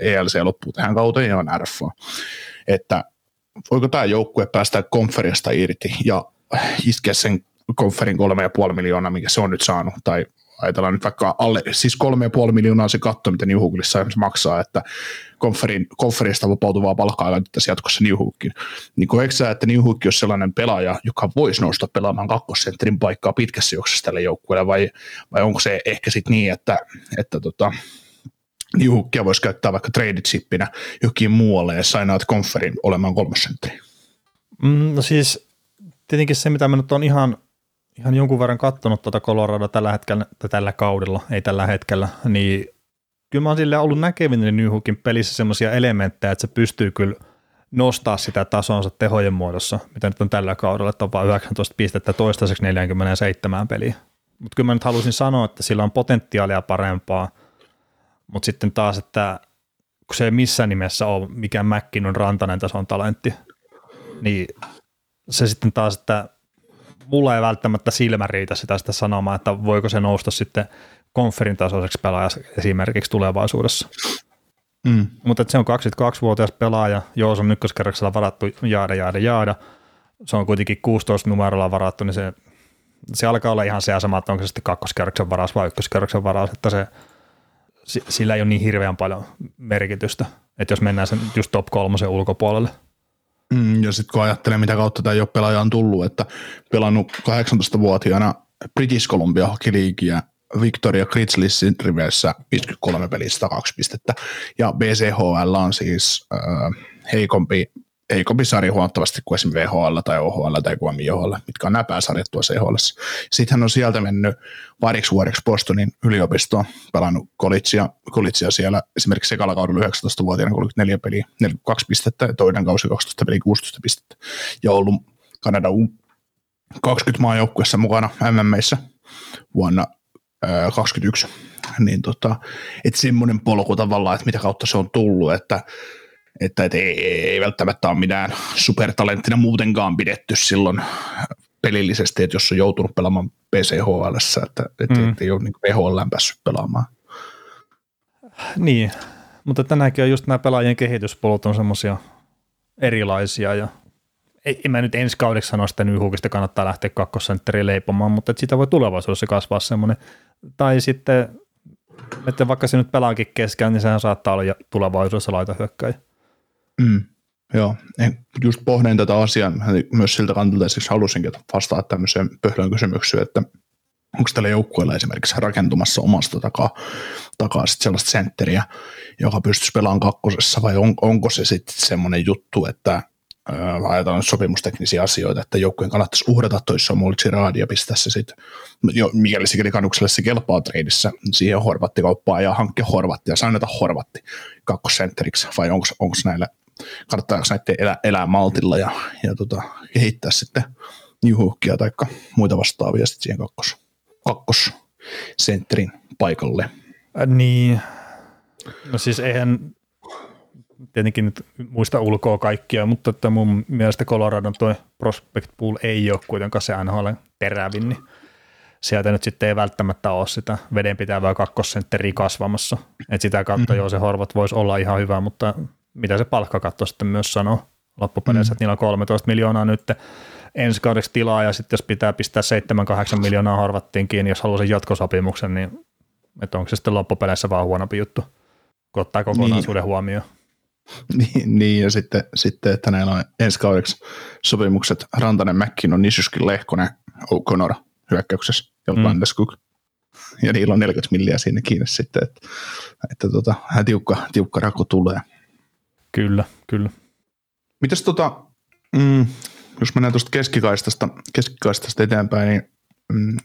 ELC loppuu tähän kauteen ja on RFA. Että voiko tämä joukkue päästä Compherista irti ja iskeä sen Compherin 3,5 miljoonaa, mikä se on nyt saanut, tai ajatellaan nyt vaikka alle, siis 3,5 miljoonaa on se katto, mitä Newhookissa maksaa, että Compherista vapautuvaa palkkaa laitettaisiin jatkossa Newhookin. Niin kun eksää, että Newhook on sellainen pelaaja, joka voisi nousta pelaamaan kakkosentterin paikkaa pitkässä juoksussa tälle joukkueelle, vai onko se ehkä sitten niin, että Newhookia voisi käyttää vaikka trade-chippinä jokin muualle ja sainaat Compherin olemaan kolmosentteri? No siis tietenkin se, mitä mä nyt on ihan jonkun verran katsonut tuota Coloradoa tällä kaudella, ei tällä hetkellä, niin kyllä mä oon silleen ollut näkevinä Newhookin pelissä semmoisia elementtejä, että se pystyy kyllä nostaa sitä tasonsa tehojen muodossa, mitä nyt on tällä kaudella, että on vaan 19 pistettä toistaiseksi 47 peliä. Mutta kyllä mä nyt halusin sanoa, että sillä on potentiaalia parempaa, mutta sitten taas, että kun se ei missään nimessä ole mikään MacKinnon Rantanen tason talentti, niin se sitten taas, että mulla ei välttämättä silmä riitä sitä sanomaan, että voiko se nousta sitten Compherin tasoiseksi pelaajaksi esimerkiksi tulevaisuudessa. Mm. Mutta se on 22-vuotias pelaaja, joo se on ykköskerroksella varattu jaada. Se on kuitenkin 16 numerolla varattu, niin se alkaa olla ihan se asema, että onko se sitten kakkoskerroksen varas vai ykköskerroksen varas, että sillä ei ole niin hirveän paljon merkitystä, että jos mennään sen just top 3 ulkopuolelle. Ja sitten kun ajattelee, mitä kautta tämä jo pelaaja on tullut, että pelannut 18-vuotiaana British Columbia hokiliigiä Victoria Grizzliesin riveissä 53 pelistä 102 pistettä, ja BCHL on siis heikompi sarja huomattavasti kuin esimerkiksi VHL tai OHL tai KMJHL, mitkä on nämä pääsarjat tuossa EHL:ssä. Sitten hän on sieltä mennyt pariksi vuodeksi Bostonin yliopistoon, pelannut collegea siellä esimerkiksi ekalla kaudella 19-vuotiaana 34 peliä, 42 pistettä, toinen kausi 12 peliä, 16 pistettä, ja ollut Kanadan 20 maajoukkuessa mukana MM:issä vuonna 21. Niin että semmoinen polku tavallaan, että mitä kautta se on tullut, että ei välttämättä ole mitään supertalenttina muutenkaan pidetty silloin pelillisesti, että jos on joutunut pelaamaan PCHL:ssä, että ei ole niin PHL:ään päässyt pelaamaan. Niin, mutta tänäänkin on just nämä pelaajien kehityspolut on semmoisia erilaisia, ja en mä nyt ensi kaudeksi sano sitä Newhookista kannattaa lähteä kakkosentteriin leipomaan, mutta sitä voi tulevaisuudessa kasvaa semmoinen, tai sitten että vaikka se nyt pelaakin keskään, niin sehän saattaa olla tulevaisuudessa laitahyökkäjä. Joo, just pohdin tätä asiaa myös siltä kantilta, siksi halusinkin vastaa tämmöiseen pöhlön kysymykseen, että onko tällä joukkueella esimerkiksi rakentumassa omasta takaa sit sellaista sentteriä, joka pystyisi pelaamaan kakkosessa, vai onko se sitten semmoinen juttu, että laitetaan sopimusteknisiä asioita, että joukkueen kannattaisi uhrata toissa Mulchiraadia ja pistää se sitten, mikäli sikäli Canucksille se kelpaa treidissä, siihen Horvatti-kauppaan ja hankkia Horvatti ja sainata Horvatti kakkosentteriksi, vai onko näillä, kannattaako näiden elää maltilla ja kehittää sitten Newhookia tai muita vastaavia sitten siihen kakkosentterin paikalle. Niin, no siis eihän tietenkin nyt muista ulkoa kaikkia, mutta että mun mielestä Coloradon tuo prospect pool ei ole kuitenkaan se NHL terävin, niin sieltä nyt sitten ei välttämättä ole sitä vedenpitävää kakkosentteriä kasvamassa. Et sitä kautta joo se Horvat voisi olla ihan hyvä, mutta mitä se palkkakatto sitten myös sanoo loppupeleissä, että niillä on 13 miljoonaa nyt ensi kaudeksi tilaa, ja sitten jos pitää pistää 7-8 miljoonaa Horvattiin kiinni, jos haluaa sen jatkosopimuksen, niin että onko se sitten loppupeleissä vaan huonompi juttu, kun ottaa kokonaisuuden huomioon. Niin, ja sitten että näillä on ensi kaudeksi sopimukset Rantanen, MacKinnon, Nichushkin, Lehkonen, O'Connor hyökkäyksessä ja Landeskog. Ja niillä on 40 milliä siinä kiinni sitten, että tiukka rako tulee. Kyllä. Mitäs jos mennään tuosta keskikaistasta eteenpäin, niin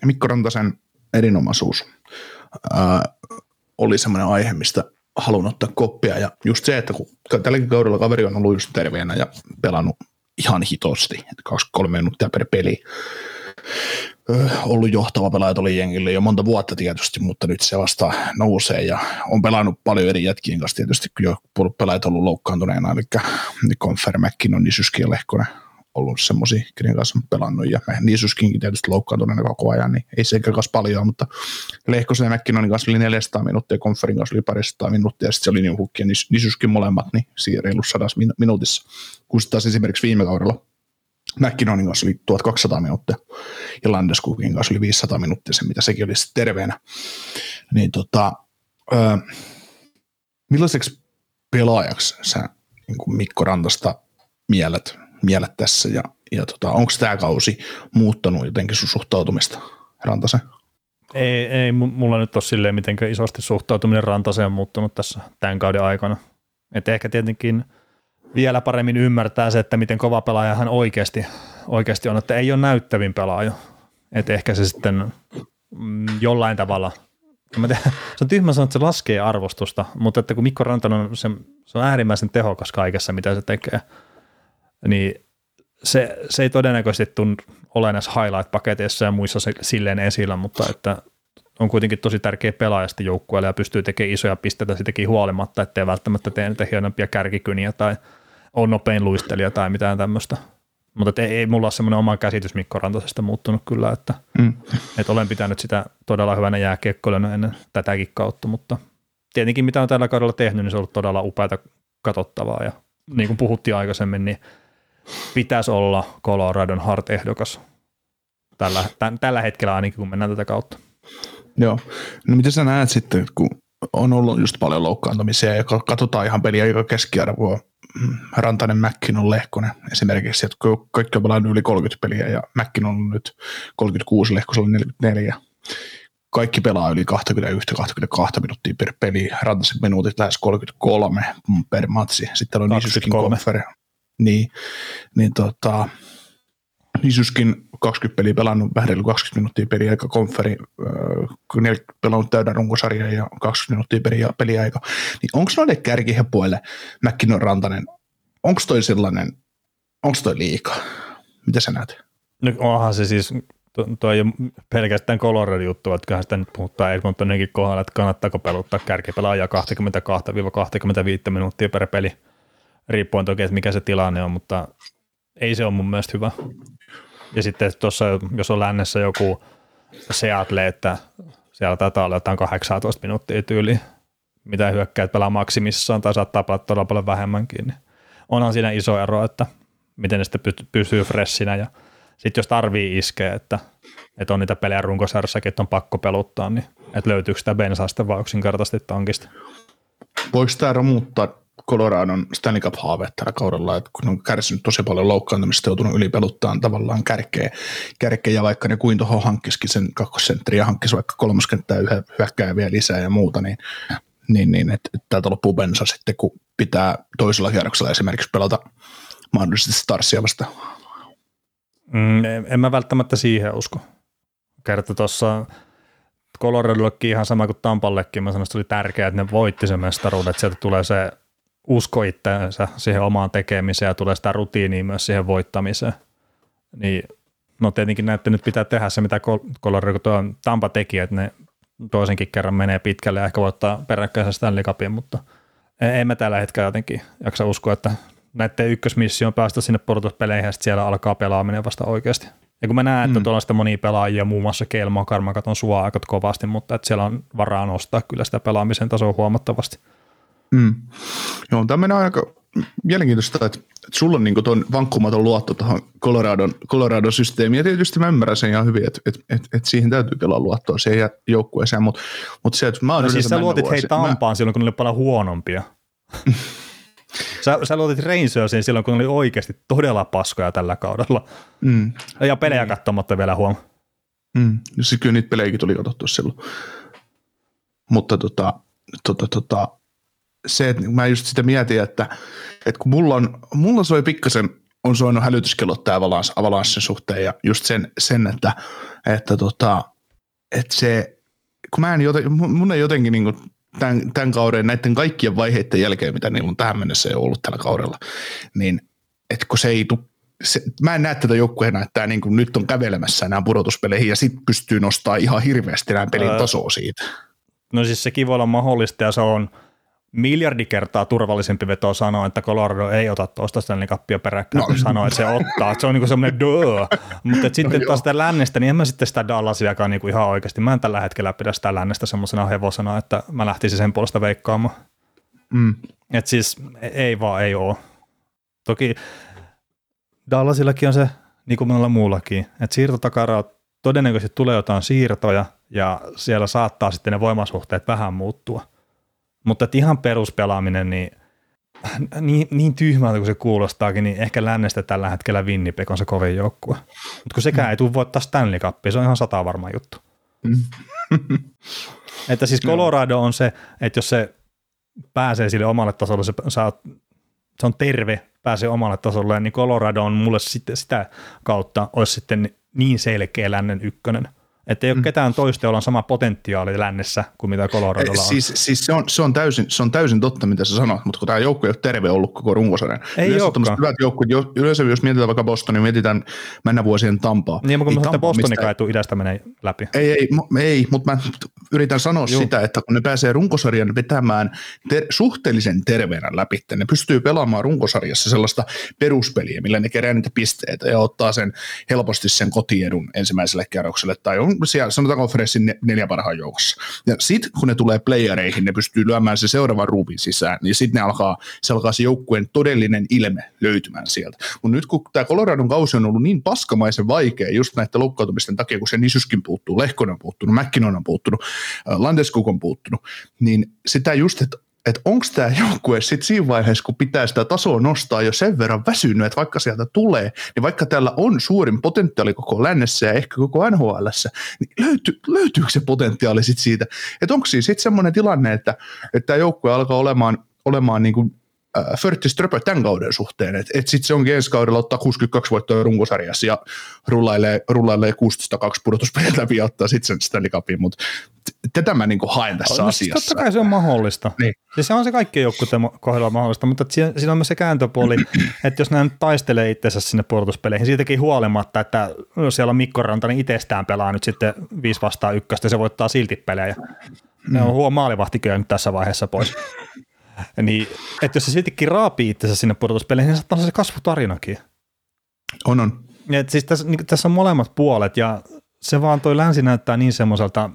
Mikko Rantasen erinomaisuus oli semmoinen aihe, mistä haluan ottaa koppia, ja just se, että kun tälläkin kaudella kaveri on ollut just terveenä ja pelannut ihan hitosti, että 23 minuuttia per peli, ollut johtava pelaaja oli jengille jo monta vuotta tietysti, mutta nyt se vasta nousee ja on pelannut paljon eri jätkien kanssa tietysti, kun jo pelaajat on ollut loukkaantuneena, eli Compher, MacKinnon, Nichushkin ja Lehkonen ollut semmoisia, kenen kanssa on pelannut, ja Nichushkinkin tietysti loukkaantuneena koko ajan, niin ei sekään kanssa paljon, mutta Lehkosen ja MacKinnonin kanssa oli 400 minuuttia, Compherin kanssa oli 200 minuuttia, ja sitten se oli Newhook ja Nichushkin molemmat, niin siinä reilussa 100 minuutissa, kun taas esimerkiksi viime kaudella MacKinnonin kanssa oli 1200 minuuttia ja Landeskogin kanssa oli 500 minuuttia, se mitä sekin oli sitten terveenä. Niin millaiseksi pelaajaksi sä niin Mikko Rantasta miellet tässä ja onko tämä kausi muuttanut jotenkin sun suhtautumista Rantaseen? Ei mulla nyt ole silleen mitenkään isosti suhtautuminen Rantaseen muuttunut tässä tämän kauden aikana. Et ehkä tietenkin vielä paremmin ymmärtää se, että miten kova pelaaja hän oikeasti on, että ei ole näyttävin pelaaja. Et ehkä se sitten jollain tavalla, se on tyhmä sanoa, että se laskee arvostusta, mutta että kun Mikko Rantanen on, se on äärimmäisen tehokas kaikessa, mitä se tekee, niin se ei todennäköisesti tule olemaan näissä highlight-paketeissa ja muissa silleen esillä, mutta että on kuitenkin tosi tärkeä pelaajasti joukkueelle ja pystyy tekemään isoja pisteitä sitäkin huolimatta, ettei välttämättä tee niitä hienompia kärkikyniä tai on nopein luistelija tai mitään tämmöistä. Mutta ei mulla ole semmoinen oma käsitys Mikko Rantasesta muuttunut kyllä, että olen pitänyt sitä todella hyvänä jääkiekkoiluna ennen tätäkin kautta, mutta tietenkin mitä on tällä kaudella tehnyt, niin se on ollut todella upeata katsottavaa ja niin kuin puhuttiin aikaisemmin, niin pitäisi olla Coloradon Hart-ehdokas tällä hetkellä ainakin, kun mennään tätä kautta. Joo. No mitä sä näet sitten, kun on ollut just paljon loukkaantumisia ja katsotaan ihan peliä joka keskiarvoa, Rantanen, MacKinnon, Lehkonen esimerkiksi, että kaikki on pelannut yli 30 peliä ja MacKinnon on nyt 36, Lehkosella 44. Kaikki pelaa yli 21-22 minuuttia per peli, Rantasen minuutit lähes 33 per matsi. Sitten on Nichushkin Compher. Niin, Nichushkin 20 peliä pelannut vähän yli 20 minuuttia peliaika, Compher pelannut täydän runkosarjan ja 20 minuuttia peliaika. Niin onko noille kärkihepoille MacKinnon, Rantanen, onko toi sellainen, onko toi liikaa? Mitä sä näet? No onhan se siis, tuo ei ole pelkästään Colorado juttu, että kyllähän sitä nyt puhutaan Edmontoninkin kohdalla, että kannattaako peluttaa kärkipelaajaa 22-25 minuuttia per peli, riippuen toki, että mikä se tilanne on, mutta ei se ole mun mielestä hyvä. Ja sitten tuossa, jos on lännessä joku Seattle, että siellä taitaa olla jotain 18 minuuttia tyyliin, mitä hyökkäät pelaa maksimissaan tai saattaa pelata todella paljon vähemmänkin, niin onhan siinä iso ero, että miten ne sitten pysyy freshinä. Ja sitten jos tarvii iskeä, että on niitä pelejä runkosarjassakin, että on pakko peluttaa, niin että löytyykö sitä bensaa sitten vaan yksinkertaisesti tankista. Voiko tämä romuttaa Coloradon Stanley Cup-haaveet tällä kaudella, että kun on kärsinyt tosi paljon loukkaantumista, joutunut ylipeluttaan tavallaan kärkeä ja vaikka ne kuin tuohon hankkisikin sen kakkosentteriä ja hankkisi vaikka kolmoskenttää hyökkääjää vielä lisää ja muuta, niin että täältä loppuu bensa sitten, kun pitää toisella kierroksella esimerkiksi pelata mahdollisesti Starsia vastaan. En mä välttämättä siihen usko. Kerta tuossa Coloradollekin ihan sama kuin Tampallekin, mä sanoin, että oli tärkeää, että ne voitti sen mestaruuden, että sieltä tulee se usko itseänsä siihen omaan tekemiseen ja tulee sitä rutiiniä myös siihen voittamiseen. Niin, no tietenkin näette nyt pitää tehdä se, mitä Colorado Tampa teki, että ne toisenkin kerran menee pitkälle ja ehkä voittaa peräkkäisen Stanley Cupin, mutta en mä tällä hetkellä jotenkin jaksa uskoa, että näiden ykkösmissio on päästä sinne pudotuspeleihin ja siellä alkaa pelaaminen vasta oikeasti. Ja kun mä näen, että tuolla on sitä monia pelaajia, muun muassa Cale Makar, mä katson sua aika kovasti, mutta että siellä on varaa nostaa kyllä sitä pelaamisen tasoa huomattavasti. Joo, tämä on aika mielenkiintoista, että sulla on niinku tuon vankkumaton luotto tuohon Coloradon systeemiin, ja tietysti mä ymmärrän sen ihan hyvin, että siihen täytyy pelaa luottoa siihen joukkueeseen, mutta se, että mä oon... No siis sä luotit hei Tampaan silloin, kun ne oli paljon huonompia. Sä luotit Rangersiin silloin, kun ne oli oikeasti todella paskoja tällä kaudella. Ja pelejä katsomatta vielä huomaa. Siis kyllä niitä pelejäkin tuli katsottua silloin. Mutta se, että mä just sitä mietin, että kun mulla soi pikkasen, on soinut hälytyskellot tämä Avalanssin suhteen ja just sen että se, kun mä en mun ei jotenkin niin kuin tämän kauden näiden kaikkien vaiheiden jälkeen, mitä niillä on tähän mennessä ei ollut tällä kaudella, niin että kun se ei tule, mä en näe tätä joukkueena, että niin kuin nyt on kävelemässä nämä pudotuspeleihin ja sitten pystyy nostaa ihan hirveästi nämä pelin tasoa siitä. No siis sekin voi olla mahdollista ja se on miljardi kertaa turvallisempi veto sanoa, että Colorado ei ota tuosta Stanley Cupia peräkkäin, kun sanoo, että se ottaa. Se on niin kuin semmoinen duh. Mutta sitten taas sitä lännestä, niin en mä sitten sitä Dallasiakaan niin kuin ihan oikeasti. Mä en tällä hetkellä pidä sitä lännestä semmoisena hevosena, että mä lähtisin sen puolesta veikkaamaan. Että siis ei vaan, ei oo. Toki Dallasillakin on se, niin kuin monella muullakin, että siirtotakara todennäköisesti tulee jotain siirtoja ja siellä saattaa sitten ne voimasuhteet vähän muuttua. Mutta ihan peruspelaaminen, niin tyhmältä kuin se kuulostaakin, niin ehkä lännestä tällä hetkellä Winnipeg on se kovin joukkue. Mutta kun sekään ei tule voittaa Stanley Cupia, se on ihan satavarma juttu. Että siis Colorado on se, että jos se pääsee sille omalle tasolle, se on terve, pääsee omalle tasolle, niin Colorado on mulle sitä kautta olisi sitten niin selkeä lännen ykkönen. Että ei ole ketään toista, jolla on sama potentiaali lännessä kuin mitä Coloradolla on. Siis se on täysin totta, mitä sä sanoit, mutta kun tämä joukko ei ole terve ollut koko runkosarjan. Ei olekaan. Yleensä jos mietitään vaikka Bostonia, niin mietitään mennä vuosien Tampaa. Niin, mutta kun Bostonikaan ei tule idästä menee läpi. Ei, mutta mä yritän sanoa sitä, että kun ne pääsee runkosarjan vetämään suhteellisen terveenä läpi, ne pystyy pelaamaan runkosarjassa sellaista peruspeliä, millä ne kerää niitä pisteitä ja ottaa sen helposti sen kotiedun ensimmäiselle kierrokselle tai on siellä, sanotaanko Freshin 4 parhaan joukossa. Ja sitten kun ne tulee playereihin, ne pystyy lyömään se seuraavan ruuvin sisään, niin sitten se alkaa se joukkueen todellinen ilme löytymään sieltä. Mutta nyt kun tämä Coloradon kausi on ollut niin paskamaisen vaikea just näiden loukkaantumisten takia, kun se Nichushkin puuttuu, Lehkonen on puuttunut, MacKinnon on puuttunut, Landeskog on puuttunut, niin sitä just, että onko tämä joukkue sitten siinä vaiheessa, kun pitää sitä tasoa nostaa jo sen verran väsynyt, että vaikka sieltä tulee, niin vaikka täällä on suurin potentiaali koko lännessä ja ehkä koko NHL:ssä, niin löytyykö se potentiaali sitten siitä? Että onko siinä sitten semmoinen tilanne, että tämä joukkue alkaa olemaan niin kuin Förttiströpö tämän kauden suhteen, että sitten se onkin ensi kaudella ottaa 62 voittoa runkosarjassa ja rullailee 16-2 pudotuspeliä läpi ja ottaa sitten sen Stanley Cupin, mutta tätä mä niinku haen tässä asiassa. Totta kai se on mahdollista. Niin. Siis se on se kaikkien joukkueiden kohdalla mahdollista, mutta siinä on myös se kääntöpuoli, että jos nämä nyt taistelee itsensä sinne pudotuspeleihin, siitäkin huolimatta, että siellä on Mikko Rantanen itsestään pelaa nyt sitten 5-1 ja se voittaa silti pelejä. Ne on maalivahtiköjä nyt tässä vaiheessa pois. Niin, että jos se siltikin raapii itsensä sinne pudotuspeleihin, niin saattaa olla se kasvutarinakin. On. Et siis tässä on molemmat puolet, ja se vaan toi länsi näyttää niin semmoiselta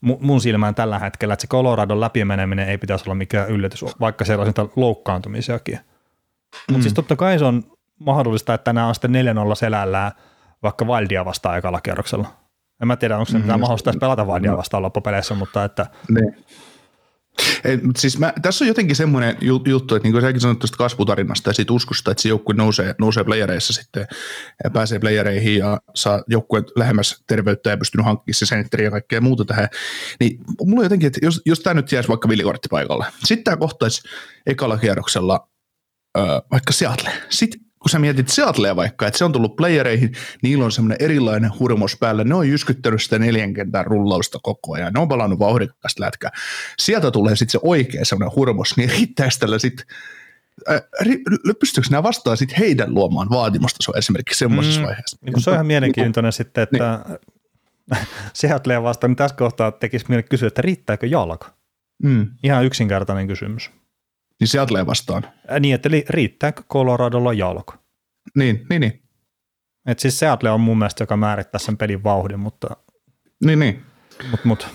mun silmään tällä hetkellä, että se Coloradon läpimeneminen ei pitäisi olla mikään yllätys, vaikka siellä on sitä loukkaantumisiakin. Mutta siis totta kai se on mahdollista, että nämä on sitten 4-0 selällään vaikka Wildia vastaan ekalla kierroksella. En mä tiedä, onko se mitään mahdollista pelata Wildia vastaan loppupeleissä, mutta että... Ne. Ei, siis tässä on jotenkin semmoinen juttu, että niin kuin säkin sanoit tuosta kasvutarinasta ja siitä uskosta, että se joukkue nousee playereissa sitten, pääsee playereihin ja saa joukkueen lähemmäs terveyttä ja pystynyt hankkimaan se sentteriä ja kaikkea muuta tähän, niin mulla on jotenkin, että jos tämä nyt jäisi vaikka villikorttipaikalle, sitten tämä kohtaisi ekalla kierroksella vaikka Seattle, sitten kun sä mietit Seattlea vaikka, että se on tullut playereihin, niillä on semmoinen erilainen hurmos päällä, ne on jyskyttänyt sitä 4 kentän rullausta koko ajan, ne on palannut vauhdikasta lätkää. Sieltä tulee sitten se oikea semmoinen hurmos, niin riittääkö tällä sitten, pystyykö nämä vastaan sitten heidän luomaan vaatimusta, se on esimerkiksi semmoisessa vaiheessa. Se on ihan mielenkiintoinen sitten, että niin. Seattlea vastaan, niin tässä kohtaa tekisi mieli kysyä, että riittääkö jalka? Ihan yksinkertainen kysymys. Niin Seattlea vastaan. Niin, että riittääkö Coloradolla jalko? Niin. Että siis Seattle on mun mielestä, joka määrittää sen pelin vauhdin, mutta... Niin. Mut.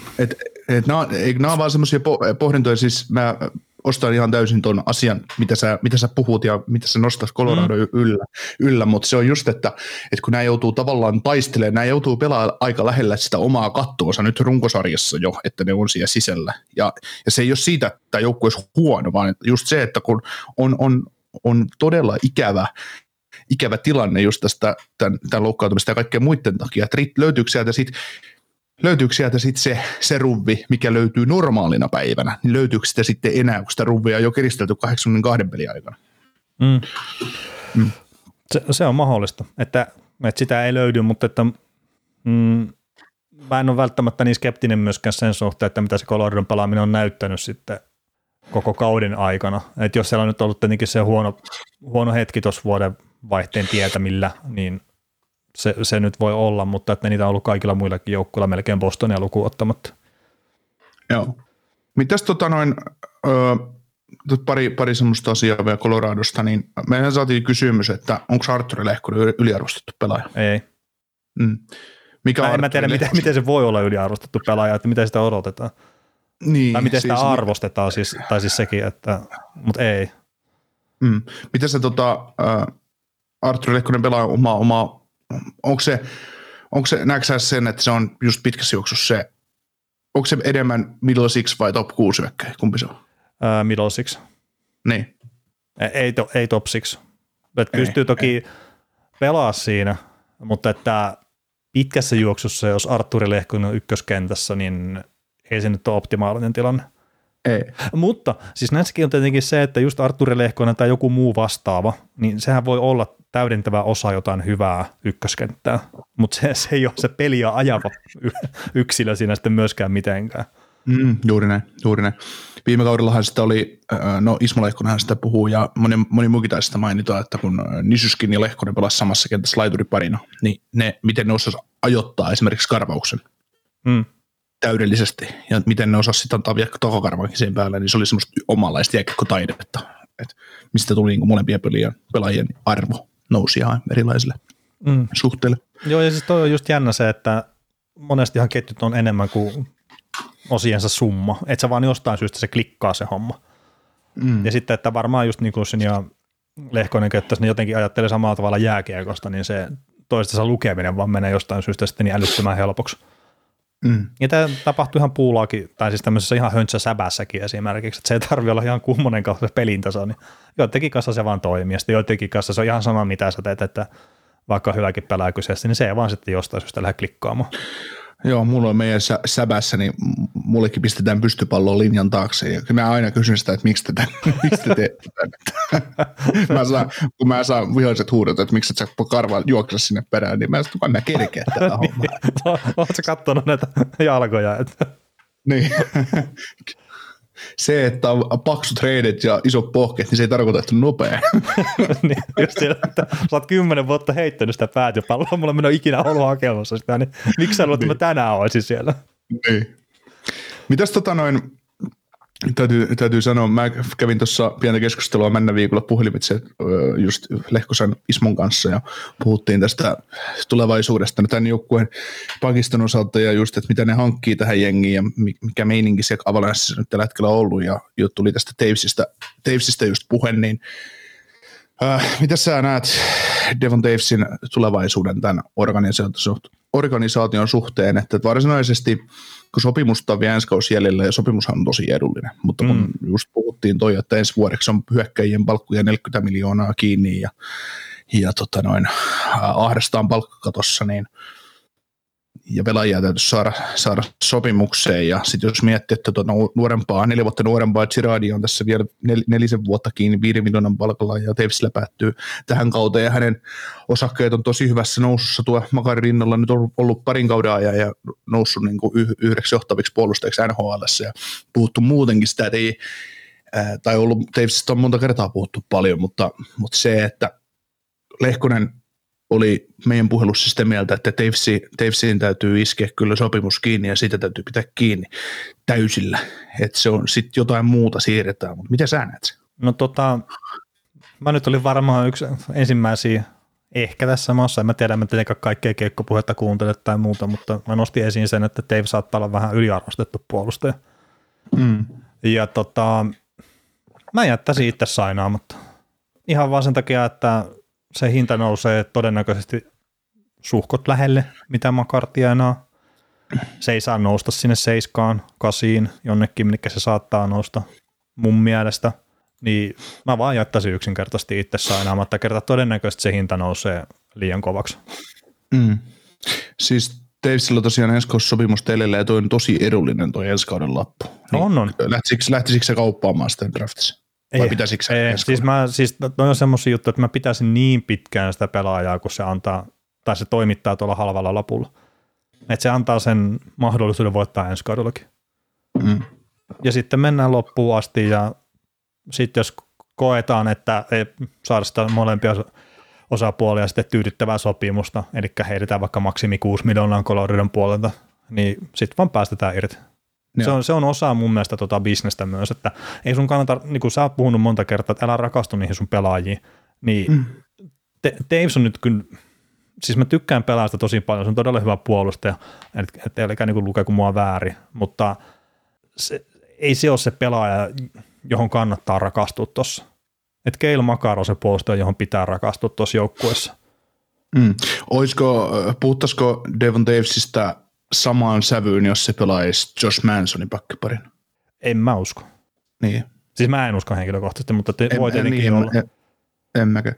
Nämä on vaan semmoisia pohdintoja, siis mä ostan ihan täysin ton asian, mitä sä puhut ja mitä sä nostat Colorado yllä, mutta se on just, että kun nämä joutuu tavallaan taistelemaan, nämä joutuu pelaamaan aika lähellä sitä omaa kattoonsa nyt runkosarjassa jo, että ne on siellä sisällä. Ja se ei ole siitä, että tämä joukkue olisi huono, vaan just se, että kun on todella ikävä tilanne just tästä tämän loukkaantumista ja kaikkea muiden takia, että löytyykö sieltä sitten se ruuvi, mikä löytyy normaalina päivänä, niin löytyykö sitä sitten enää, kun sitä ruuvia on jo kiristelty 82 pelin aikana? Se on mahdollista, että sitä ei löydy, mutta että, mä en ole välttämättä niin skeptinen myöskään sen suhteen, että mitä se Coloradon pelaaminen on näyttänyt sitten koko kauden aikana. Että jos siellä on nyt ollut tietenkin se huono hetki tuossa vuoden vaihteen tietämillä, niin se nyt voi olla, mutta että niitä on ollut kaikilla muillakin joukkueilla melkein Bostonia lukuun ottamatta. Joo. Mitäs pari semmoista asiaa vielä Coloradosta, niin mehän saatiin kysymys, että onko Artturi Lehkonen yliarvostettu pelaaja? Ei. En mä tiedä, miten se voi olla yliarvostettu pelaaja, että miten sitä odotetaan. Niin, tai miten sitä arvostetaan, siis, tai siis sekin, että, mutta ei. Miten sä Artturi Lehkonen pelaa omaa onko se näksää sen, että se on just pitkässä juoksussa se, onko se enemmän middle six vai top 6 hyökkäjä, kumpi se on? Middle six. Niin. Ei top six. Pystyy toki pelaa siinä, mutta että pitkässä juoksussa, jos Artturi Lehkonen on ykköskentässä, niin ei se nyt ole optimaalinen tilanne. Ei. Mutta siis näissäkin on tietenkin se, että just Artturi Lehkonen tai joku muu vastaava, niin sehän voi olla täydentävä osa jotain hyvää ykköskenttää, mutta se ei ole se peliä ajava yksilö siinä sitten myöskään mitenkään. Juuri näin. Viime kaudellahan sitä oli, no Ismo Lehkonenhan sitä puhuu ja moni muukin taisi sitä mainita, että kun Nichushkin ja Lehkonen pelasi samassa kentässä laituriparina, niin miten ne osasivat ajoittaa esimerkiksi karvauksen täydellisesti ja miten ne osasivat antaa vielä tokokarvaankin siihen päälle, niin se oli semmoista omanlaista jääkiekkotaidetta, että mistä tuli niin kuin molempien pelaajien arvo nousi ihan erilaisille suhteille. Joo ja siis toi on just jännä se, että monestihan ketjut on enemmän kuin osiensa summa, että se vaan jostain syystä se klikkaa se homma. Ja sitten, että varmaan just niin kuin ja Lehkonen käyttäisi, ne jotenkin ajattelee samalla tavalla jääkiekosta, niin se toistensa lukeminen vaan menee jostain syystä sitten niin älyttömän helpoksi. Ja tämä tapahtui ihan puulaakin, tai siis tämmöisessä ihan höntsäsäbässäkin esimerkiksi, että se ei tarvitse olla ihan kummonen kanssa se pelintaso, niin joidenkin kanssa se vaan toimii, ja sitten joidenkin kanssa se on ihan sama, mitä sä teet, että vaikka hyväkin pelää kyseessä, niin se ei vaan sitten jostain syystä lähde klikkaamaan. Joo, mulla on meidän säbässä, niin mullekin pistetään pystypalloa linjan taakse, ja mä aina kysyn sitä, että miksi te teette tämän. Kun mä saan viholliset huudot, että miksi et sä karvaa juokse sinne perään, niin mä sanoin, että mä kerkeä tätä hommaa. Oletko sä kattonut näitä jalkoja? Niin. Se, että on paksut reidet ja isot pohkeet, niin se ei tarkoita, että on nopea. Niin, just siinä, että sä oot 10 vuotta heittänyt sitä päätypalloa, mulla ei ole ikinä ollut hakemassa sitä, niin miksi sä luulet, että mä tänään olisin siellä? Niin. Mitäs täytyy sanoa, mä kävin tuossa pientä keskustelua männä viikolla puhelimitse just Lehkosen Ismon kanssa ja puhuttiin tästä tulevaisuudesta tämän joukkueen pakiston osalta ja just, että mitä ne hankkii tähän jengiin ja mikä meininki siellä Avalanssissa nyt tällä hetkellä on ollut ja jo tuli tästä Toewsista just puhe, niin mitä sä näet Devon Toewisin tulevaisuuden tämän organisaation suhteen, että varsinaisesti kun sopimusta on vielä ensi kausi jäljellä ja sopimushan on tosi edullinen, mutta kun just puhuttiin toi, että ensi vuodeksi on hyökkäjien palkkuja 40 miljoonaa kiinni ja ahdastaan palkkakatossa, niin ja pelaajia täytyisi saada sopimukseen ja sitten jos miettii, että nuorempaa, 4 vuotta nuorempaa Girardi on tässä vielä 4 vuotta kiinni 5 miljoonan palkalla ja Toewisillä päättyy tähän kauteen ja hänen osakkeet on tosi hyvässä nousussa tuo Makarin rinnalla nyt on ollut parin kauden ajan ja noussut niin kuin yhdeksi johtaviksi puolustajiksi NHL:ssä ja puhuttu muutenkin sitä, että ei, tai ollut Toewisista on monta kertaa puhuttu paljon, mutta se, että Lehkonen oli meidän puhelussa sitä mieltä, että Toewsiin täytyy iskeä kyllä sopimus kiinni ja siitä täytyy pitää kiinni täysillä, että se on sitten jotain muuta siirretään, mutta mitä sä näet? No mä nyt olin varmaan yksi ensimmäisiä ehkä tässä maassa, en mä tiedä, mä tietenkään kaikkea keikkopuhetta kuuntele tai muuta, mutta mä nostin esiin sen, että Toews saattaa olla vähän yliarvostettu puolustaja. Ja mä jättäisin itse sainaamatta. Ihan vaan sen takia, että se hinta nousee todennäköisesti suhkot lähelle, mitä Makar tienaa. Se ei saa nousta sinne 7-8 jonnekin, minkä se saattaa nousta mun mielestä. Niin mä vaan jättäisin yksinkertaisesti itse sainaamatta kertaa todennäköisesti se hinta nousee liian kovaksi. Siis Toewisilla tosiaan ensi kauden sopimus teille ja toi on tosi edullinen toi ensi kauden lappu. No on. Lähtisikö se kauppaamaan sitten draftissa? Ei, siis on semmoisia juttuja, että mä pitäisin niin pitkään sitä pelaajaa, kun se antaa, tai se toimittaa tuolla halvalla lapulla. Että se antaa sen mahdollisuuden voittaa ensi kaudellakin. Ja sitten mennään loppuun asti, ja sitten jos koetaan, että ei saada sitä molempia osapuolia sitten tyydyttävää sopimusta, eli heitetään vaikka maksimi 6 miljoonaa Coloradon puolelta, niin sitten vaan päästetään irti. Se on osa mun mielestä bisnestä myös, että ei sun kannata, niin kuin sä oot puhunut monta kertaa, että älä rakastu niihin sun pelaajiin, niin Toews on nyt kyllä, siis mä tykkään pelaajasta tosi paljon, se on todella hyvä puolustaja, ettei olekaan niin lukea kuin mua väärin, mutta ei se ole se pelaaja, johon kannattaa rakastua tuossa. että Cale Makar on se puolustaja, johon pitää rakastua tuossa joukkueessa. Mm. Puhuttaisiko Devon Toewsista samaan sävyyn, jos se pelaisi Josh Mansonin pakkiparin? En mä usko. Niin. Siis mä en usko henkilökohtaisesti, mutta voi tietenkin niin, olla. En mäkään.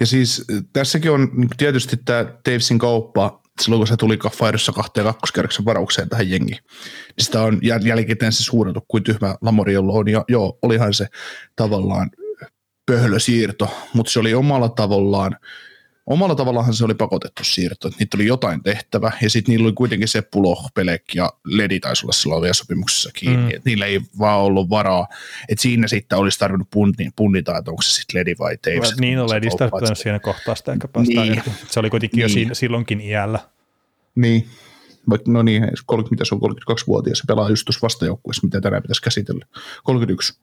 Ja siis tässäkin on tietysti tämä Toewysin kauppa, silloin kun se tuli Faidossa 2 ja 2 kerroksen varaukseen tähän jengiin, niin sitä on jälkikäteen se suurentu kuin tyhmä Lamori, jolla on. Ja joo, olihan se tavallaan pöhlösiirto, mutta se oli omalla tavallaan se oli pakotettu siirto, että niitä oli jotain tehtävä, ja sitten niillä oli kuitenkin se Puloh, Pelek ja Ledi taisi olla silloin vielä sopimuksessa kiinni, että niillä ei vaan ollut varaa, että siinä sitten olisi tarvinnut punnita, että onko se sitten Ledi vai Toews. Niin on Ledistä pitänyt siinä kohtaa sitä, enkä päästään niin. Se oli kuitenkin niin. Jo silloinkin iällä. Niin, vaikka no niin, mitä se on 32-vuotias, se pelaa just tuossa vastajoukkuessa, mitä tänään pitäisi käsitellä, 31.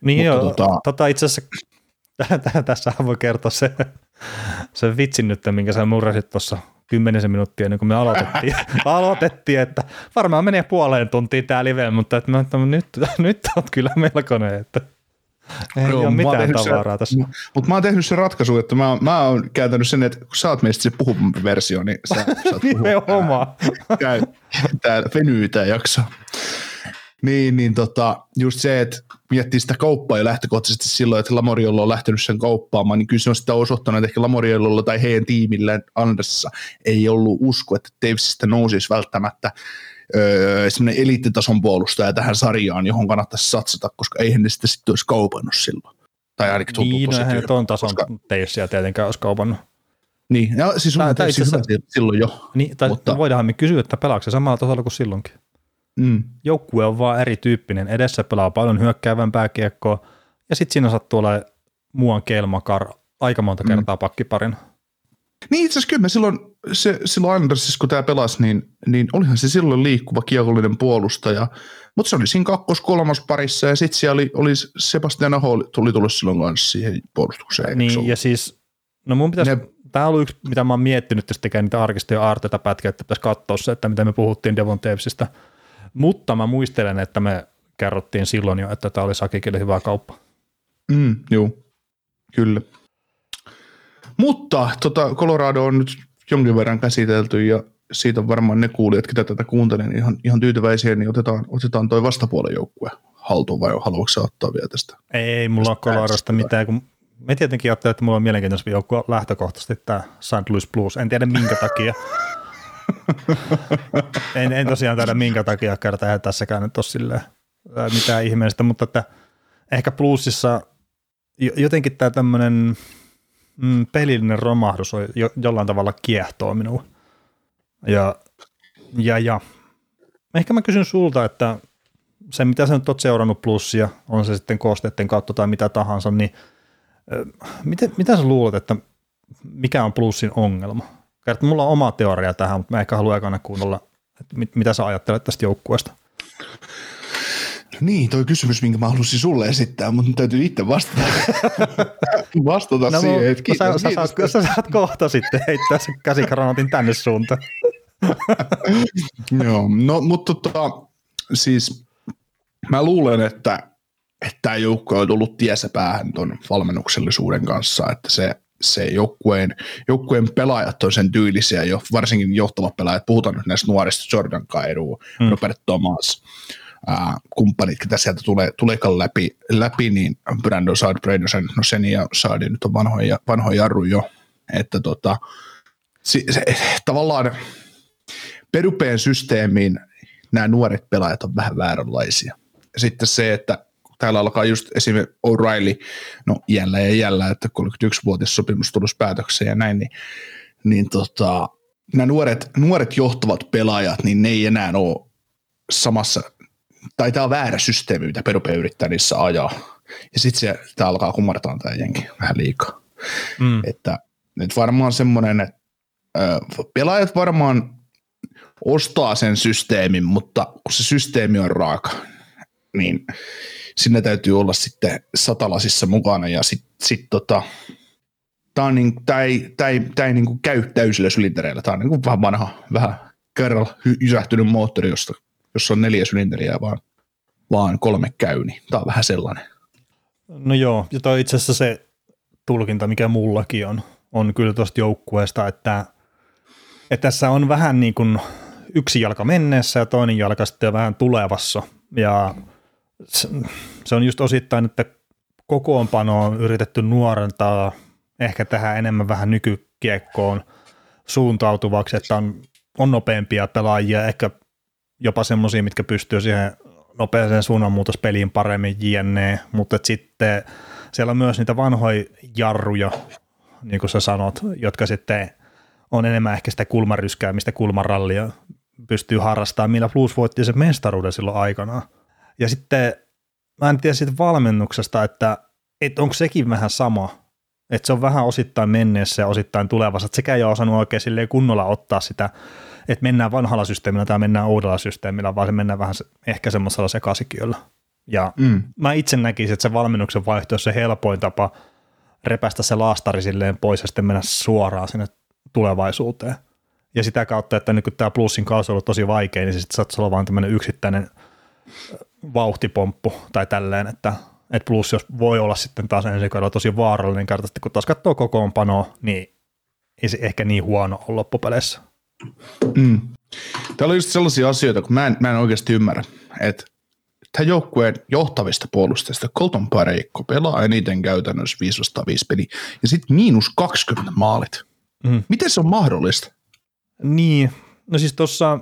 Niin mutta joo, itse asiassa tässä voi kertoa se vitsin nyt, minkä sä murrasit tuossa 10 minuuttia ennen kuin me aloitettiin, että varmaan menee 1,5 tuntiin tää live, mutta että nyt oot kyllä melkoinen, että ei ole mitään tavaraa tässä. Mutta mä oon tehnyt sen ratkaisun, että mä oon käytänyt sen, että kun sä oot meistä se puhuvampi versio, niin sä saat puhua. Täällä venyy tää jakso. Just se, että miettii sitä kauppaa jo lähtökohtaisesti silloin, että Lamoriello on lähtenyt sen kauppaamaan, niin kyllä se on sitä osoittanut, että ehkä Lamoriellolla tai heidän tiimillään Andersissa ei ollut usko, että Toewsista nousisi välttämättä semmoinen eliittitason puolustaja tähän sarjaan, johon kannattaisi satsata, koska eihän ne sitä sitten olisi kaupannut silloin. Tai ainakin tuntuu tosi tyhjää. Niin, eihän tuon tason Toewsia tietenkään olisi kaupannut. Niin, ja siis on Toewsi hyvä silloin jo. Niin, tai mutta voidaanhan me kysyä, että pelaako se samalla tasolla kuin silloinkin. Mm. Joukkue on vaan erityyppinen, edessä pelaa paljon hyökkäävämpää kiekkoa, ja sitten siinä sattuu olemaan muuan Cale Makar aika monta kertaa pakkiparin. Niin itse asiassa kyllä silloin Andersissa, kun tämä pelasi, niin olihan se silloin liikkuva kiekollinen puolustaja, mutta se oli siinä 2-3 parissa, ja sitten siellä oli Sebastian Aho tuli tullut silloin kanssa siihen puolustukseen. Niin, ja siis, no mun pitäisi... Tämä on ollut yksi, mitä mä oon miettinyt, jos tekee niitä arkistoja aarteita pätkiä, että pitäisi katsoa se, että mitä me puhuttiin Devon Toewsista. Mutta mä muistelen, että me kerrottiin silloin jo, että tämä oli Sakikille hyvä kauppa. Mm, joo, kyllä. Mutta Colorado on nyt jonkin verran käsitelty ja siitä on varmaan ne kuulijat, ketä tätä kuuntelee, niin ihan tyytyväisiä, niin otetaan toi vastapuolen joukkue haltuun vai haluatko sä ottaa vielä tästä? Ei mulla ole Coloradosta mitään, kun me tietenkin ajattelin, että mulla on mielenkiintoisempi joukkue lähtökohtaisesti tämä St. Louis Blues, en tiedä minkä takia. en tosiaan tiedä minkä takia kertaa, eihän tässäkään nyt ole silleen mitään ihmeellistä, mutta että ehkä Bluesissa jotenkin tämä tämmöinen pelillinen romahdus on jollain tavalla kiehtoo minua. Ja ehkä mä kysyn sulta, että se mitä sä nyt oot seurannut Bluesia, on se sitten koosteiden kautta tai mitä tahansa, niin mitä sä luulet, että mikä on Bluesin ongelma? Mulla on oma teoria tähän, mutta mä ehkä haluan aikana kuunnella, että mitä sä ajattelet tästä joukkueesta. Niin, toi kysymys, minkä mä halusin sulle esittää, mutta täytyy itse vastata no, siihen. Että sä saat kohta sitten heittää se käsikranaatin tänne suuntaan. Joo, no mutta siis mä luulen, että tämä joukkue on tullut tiesä päähän ton valmennuksellisuuden kanssa, että se joukkueen pelaajat on sen tyylisiä, jo, varsinkin johtavat pelaajat, puhutaan nyt näistä nuorista, Jordan Kyrou, Robert Thomas, kumppanit, ketä sieltä tuleekaan läpi, niin Brandon Saad, no sen ja Saadi nyt on vanhoja jarru jo, että tavallaan Berubeen systeemiin nämä nuoret pelaajat on vähän vääränlaisia. Ja sitten se, että täällä alkaa just esimerkiksi O'Reilly, no jällä, että 31-vuotias sopimus tulisi päätökseen ja näin, niin nämä nuoret johtavat pelaajat, niin ne ei enää ole samassa, tai tämä on väärä systeemi, mitä Berube yrittää niissä ajaa. Ja sitten tämä alkaa kumartaa tämä jengi vähän liikaa. Mm. Että nyt varmaan semmoinen, että pelaajat varmaan ostaa sen systeemin, mutta kun se systeemi on raaka, niin sinne täytyy olla sitten satalasissa mukana, ja sitten tämä ei niinku käy täysillä sylintereillä, tämä on niinku vähän vanha, vähän kerralla jysähtynyt moottori, jossa on 4 sylinteriä, vaan 3 käy, niin tämä on vähän sellainen. No joo, ja toi itse asiassa se tulkinta, mikä mullakin on kyllä tuosta joukkueesta, että tässä on vähän niin kuin yksi jalka menneessä ja toinen jalka sitten vähän tulevassa, ja se on just osittain, että kokoonpano on yritetty nuorentaa ehkä tähän enemmän vähän nykykiekkoon suuntautuvaksi, että on nopeampia pelaajia, ehkä jopa semmoisia, mitkä pystyy siihen nopeaseen suunnanmuutospeliin paremmin jne, mutta sitten siellä on myös niitä vanhoja jarruja, niin kuin sä sanot, jotka sitten on enemmän ehkä sitä kulmaryskäämistä, kulmarallia pystyy harrastamaan, millä Blues voitti sen mestaruuden silloin aikanaan. Ja sitten mä en tiedä siitä valmennuksesta, että onko sekin vähän sama, että se on vähän osittain menneessä ja osittain tulevassa, että sekä ei ole osannut oikein silleen kunnolla ottaa sitä, että mennään vanhalla systeemillä tai mennään uudella systeemillä, vaan se mennään vähän ehkä semmoisella sekasikiöllä. Ja mä itse näkisin, että se valmennuksen vaihto on se helpoin tapa repästä se laastari silleen pois ja sitten mennä suoraan sinne tulevaisuuteen. Ja sitä kautta, että nyt kun tämä Bluesin kausi on ollut tosi vaikea, niin se sitten saattaa olla vaan tämmöinen yksittäinen vauhtipomppu tai tälleen, että Blues jos voi olla sitten taas ensi kaudella tosi vaarallinen kartta, kun taas katsoo kokoonpanoa, niin ei se ehkä niin huono ole loppupeleissä. Täällä on just sellaisia asioita, kun mä en oikeasti ymmärrä, että tämän joukkueen johtavista puolustajista Colton Parayko pelaa eniten käytännössä 5-5 peli ja sitten -20 maalit. Miten se on mahdollista? Niin, no siis tuossa,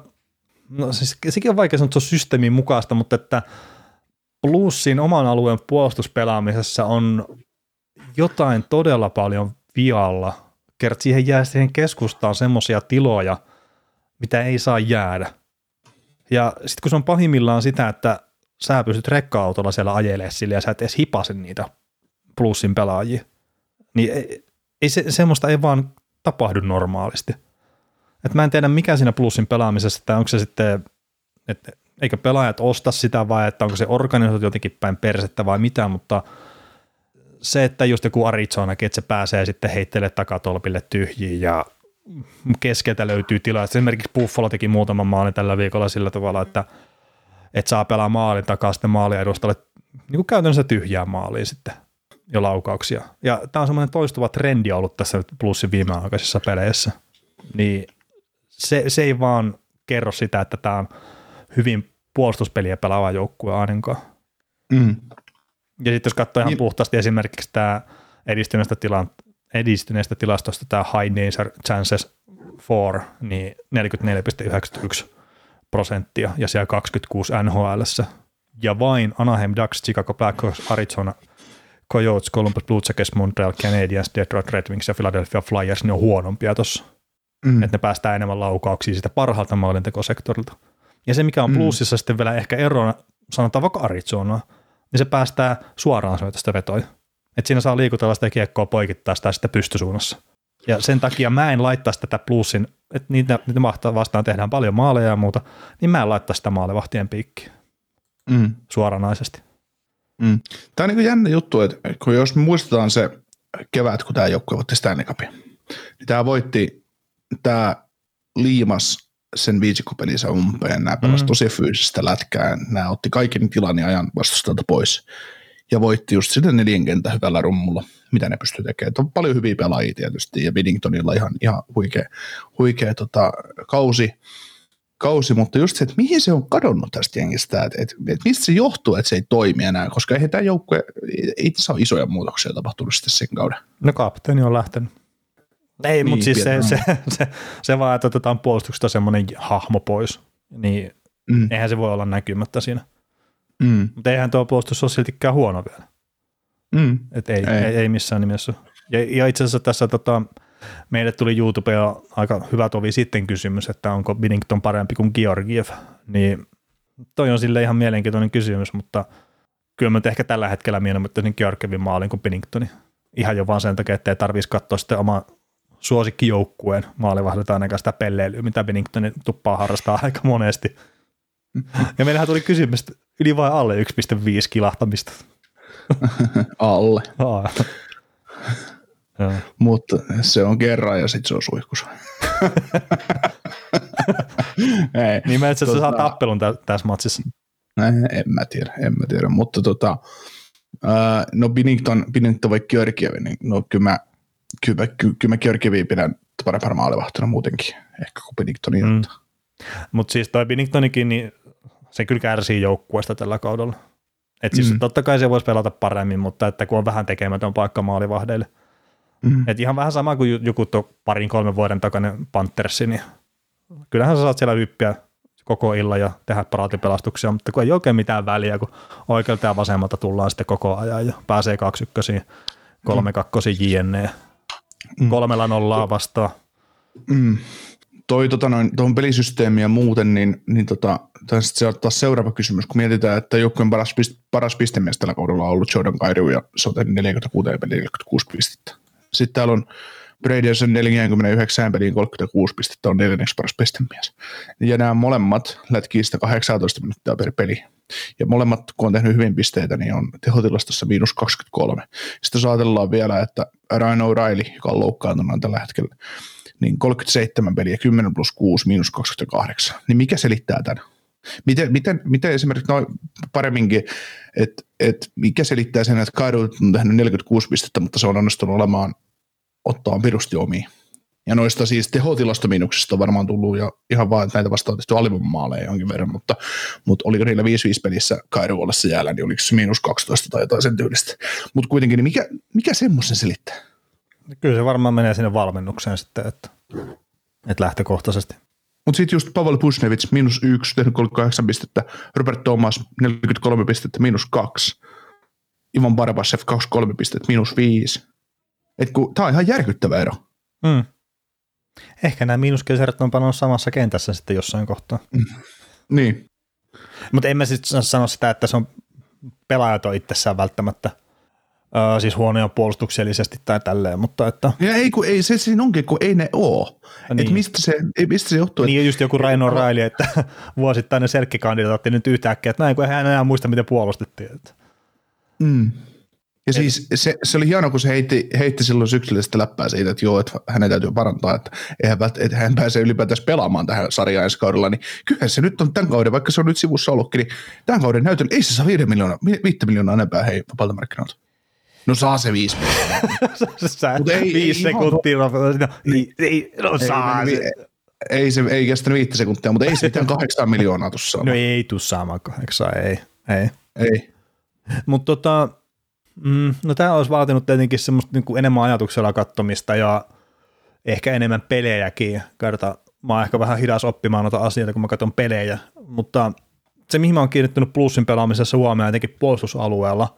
sekin on vaikea sanoa, että se on systeemin mukaista, mutta että Bluesin oman alueen puolustuspelaamisessa on jotain todella paljon vialla. Kerta siihen jää siihen keskustaan semmoisia tiloja, mitä ei saa jäädä. Ja sitten kun se on pahimmillaan sitä, että sä pystyt rekka-autolla siellä ajelemaan sille ja sä et edes hipase niitä Bluesin pelaajia, niin ei semmoista ei vaan tapahdu normaalisti. Et mä en tiedä mikä siinä Bluesin pelaamisessa, että onko se sitten, että eikö pelaajat osta sitä vai että onko se organisoitu jotenkin päin persettä vai mitä, mutta se, että just joku Arizonakin, että se pääsee sitten heittelemään takatolpille tyhjiin ja keskeltä löytyy tilaa. Esimerkiksi Buffalo teki muutaman maalin tällä viikolla sillä tavalla, että saa pelaa maalin takaa sitten maalia edustalle niin kuin käytännössä tyhjää maalia sitten jo laukauksia. Ja tämä on semmoinen toistuva trendi ollut tässä Bluesin viimeaikaisissa peleissä. Niin se ei vaan kerro sitä, että tämä on hyvin puolustuspeliä pelaava joukkue ainakaan. Ja sitten jos katsoo ihan puhtaasti esimerkiksi tämä edistyneestä tilastosta tämä high danger chances for, niin 44.91%, ja siellä 26 NHL:ssä. Ja vain Anaheim Ducks, Chicago Blackhawks, Arizona Coyotes, Columbus Blue Jackets, Montreal Canadiens, Detroit Red Wings ja Philadelphia Flyers, ne on huonompia tuossa. Että ne päästään enemmän laukauksia sitä parhaalta maalintekosektorilta. Ja se, mikä on Bluesissa sitten vielä ehkä erona, sanotaan vaikka Arizonaa, niin se päästää suoraan syötöstä vetoja. Että siinä saa liikutella sitä kiekkoa poikittaa sitä sitten pystysuunnassa. Ja sen takia mä en laittaisi tätä Bluesin, että niitä vastaan tehdään paljon maaleja ja muuta, niin mä en laittaisi sitä maalevahtien piikkiä suoranaisesti. Tämä on niin kuin jännä juttu, että kun jos muistetaan se kevät, kun tämä joukkue voitti Stanley Cupin, niin tämä liimas sen viisikkopelinsä umpeen, nämä pelasivat tosi fyysistä lätkää, nämä otti kaiken tilan ja ajan vastustajalta pois ja voitti just sitä neljänkenttä hyvällä rummulla, mitä ne pystyy tekemään. On paljon hyviä pelaajia tietysti ja Binningtonilla ihan huikea kausi, mutta just se, että mihin se on kadonnut tästä jengistä, että mistä se johtuu, että se ei toimi enää, koska eihän tämä joukkue, ei tässä ole isoja muutoksia tapahtunut sitten sen kauden. No kapteeni on lähtenyt. Ei, niin, mutta siis se vaan, että otetaan puolustuksesta semmoinen hahmo pois, niin eihän se voi olla näkymättä siinä. Mutta eihän tuo puolustus ole siltikään huono vielä. Et ei missään nimessä. Ja itse asiassa tässä meille tuli YouTubea aika hyvä tovi sitten kysymys, että onko Binnington parempi kuin Georgiev, niin toi on sille ihan mielenkiintoinen kysymys, mutta kyllä mä ehkä tällä hetkellä mielenkiintoisin Georgievin maalin kuin Binningtonin. Ihan jo vaan sen takia, että ei tarvitsisi katsoa sitten omaa suosikkijoukkueen maalivahdilta ainakaan sitä pelleilyä, mitä Binningtonin tuppaa harrastaa aika monesti. Ja meillähän tuli kysymys yli vai alle 1,5 kilahtamista. Alle. Mutta se on kerran ja sitten se on suihkussa. Niin mä itse asiassa saa tappelun tässä matsissa. En mä tiedä, mutta No Binnington vai Georgievi, niin no kyllä mä Georgieviä pidän parempana maalivahtona muutenkin, ehkä kuin Binningtonia. Mm. Mutta siis toi Binningtonikin, niin se kyllä kärsii joukkueesta tällä kaudella. Että siis totta kai se voisi pelata paremmin, mutta että kun on vähän tekemätön paikka maalivahdeille. Mm. Että ihan vähän sama kuin joku tuo 2-3 vuoden takainen Panthersi, niin kyllähän sä saat siellä hyppiä koko illan ja tehdä paraatipelastuksia, mutta kun ei oikein mitään väliä, kun oikealta ja vasemmalta tullaan sitten koko ajan ja pääsee 2-1, 3-2 jne. 3-0 vastaan. Mm. Tuohon pelisysteemiä muuten, niin tämä on taas seuraava kysymys, kun mietitään, että joukkueen paras pistemies tällä kaudella on ollut Jordan Kyrou ja se on tehnyt 46 peliä 46 pistettä. Sitten täällä on Bradyson 49 peliin 36 pistettä, on neljänneksi paras pistemies. Ja nämä molemmat lätkii sitä 18 minuuttia per peli. Ja molemmat, kun on tehnyt hyvin pisteitä, niin on tehotilastossa -23. Sitten jos ajatellaan vielä, että Ryan O'Reilly, joka on loukkaantunut tällä hetkellä, niin 37 peliä, 10+6, -28. Niin mikä selittää tämän? Miten esimerkiksi noin paremminkin, että mikä selittää sen, että Kyrou on tehnyt 46 pistettä, mutta se on onnistunut olemaan ottaa virusti omiin. Ja noista siis tehotilastomiinuksista on varmaan tullut ja ihan vaan, että näitä vastaan tehty alivoimamaaleja jonkin verran, mutta oliko niillä 5-5 pelissä Kyrou ollessa jäällä, niin oliko se -12 tai jotain sen tyylistä. Mutta kuitenkin, niin mikä semmoisen selittää? Kyllä se varmaan menee sinne valmennukseen sitten, että lähtökohtaisesti. Mutta sitten just Pavel Pusnevits, -1, tehnyt 38 pistettä, Robert Thomas, 43 pistettä, -2, Ivan Barbashev, 23 pistettä, -5. Tämä on ihan järkyttävä ero. Mm. Ehkä nämä miinuskeisärät on paljon samassa kentässä sitten jossain kohtaa. Niin. Mutta en mä sitten sano sitä, että se on pelaajat on itsessään välttämättä siis huonoja puolustuksellisesti tai tälleen, mutta että... Ja ei se siinä onkin, kun ei ne ole. Niin. Että mistä se johtuu? Niin just joku Ryan O'Reilly, että vuosittainen serkkikandidaatti nyt yhtäkkiä, että näin kun eihän enää muista, miten puolustettiin. Mm. Ja siis se oli hienoa, kun se heitti silloin syksyllä sitä läppää siitä, että joo, että hänen täytyy parantaa, että hän pääsee ylipäätään pelaamaan tähän sarjaan ensi kaudella, niin kyllähän se nyt on tämän kauden, vaikka se on nyt sivussa ollutkin, niin tämän kauden näytön ei se saa 5 miljoonaa enempää hei vapaalta markkinoilta. No saa se 5 miljoonaa. 5 sekuntia. Ei kestänyt 5 sekuntia, mutta ei se mitään 8 miljoonaa tuossa. No ei tule saamaan 8, ei. Mutta no tämä olisi vaatinut tietenkin semmoista niinku enemmän ajatuksella katsomista ja ehkä enemmän pelejäkin. Mä oon ehkä vähän hidas oppimaan noita asioita, kun mä katson pelejä, mutta se mihin mä oon kiinnittynyt plussin pelaamisessa huomioon jotenkin puolustusalueella,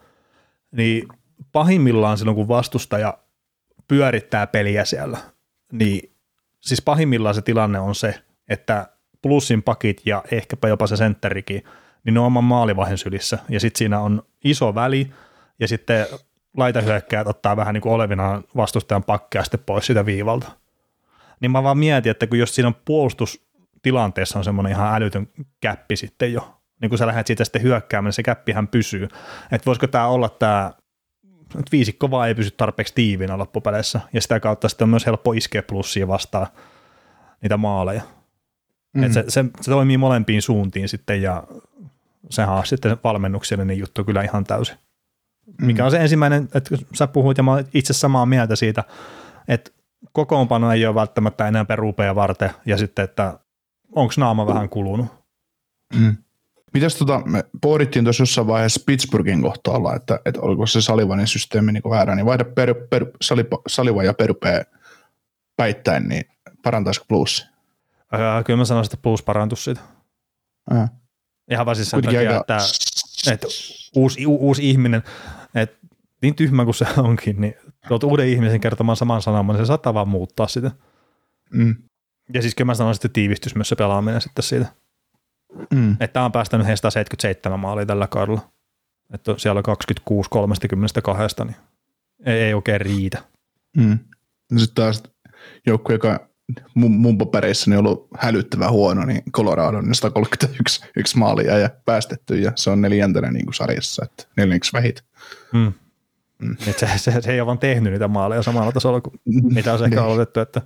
niin pahimmillaan silloin kun vastustaja pyörittää peliä siellä, niin siis pahimmillaan se tilanne on se, että plussin pakit ja ehkäpä jopa se sentterikin, niin ne on oman maalivahdin sylissä ja sitten siinä on iso väli. Ja sitten laitahyökkäät ottaa vähän niin kuin olevinaan vastustajan pakkia sitten pois sitä viivalta. Niin mä vaan mietin, että kun jos siinä on puolustustilanteessa on semmoinen ihan älytön käppi sitten jo, niin kun sä lähdet siitä sitten hyökkäämään, niin se käppihän pysyy. Että voisiko tämä olla tämä, että viisikko vaan ei pysy tarpeeksi tiiviinä loppupeleissä, ja sitä kautta sitten on myös helppo iskeä plussia vastaan niitä maaleja. Mm. Että se toimii molempiin suuntiin sitten, ja sehän on sitten valmennuksellinen juttu kyllä ihan täysin. Mikä on se ensimmäinen, että sä puhuit, ja mä olen itse samaa mieltä siitä, että kokoonpano ei ole välttämättä enää Berubeja varten, ja sitten, että onko naama vähän kulunut. Mm. Mitäs me pohdittiin tuossa jossain vaiheessa Pittsburghin kohtaalla, että oliko se Salivanin systeemi niin väärä, niin vaihda Saliva ja Berube päittäin, niin parantaisiko Blues? Kyllä mä sanoisin, että Blues parantuisi siitä. Ihan vaan siis sen takia, että... Uusi ihminen, että niin tyhmä kuin se onkin, niin tuot uuden ihmisen kertomaan saman sanomaan, niin se saattaa vaan muuttaa sitä. Mm. Ja siis kyllä mä sanoin, että tiivistys myös se pelaaminen sitten siitä. Mm. Että tämä on päästänyt heistä 77 maalia tällä kaudella. Että siellä on 26 32, niin ei oikein riitä. Mm. No sitten taas joukku, joka mun papereissa on ollut hälyttävän huono, niin Colorado on 131 maalia ja päästetty, ja se on 4. niin kuin sarjassa, että 4. vähit. Mm. Mm. Se ei ole vaan tehnyt niitä maaleja samalla tasolla kuin mitä on ehkä aloitettu, että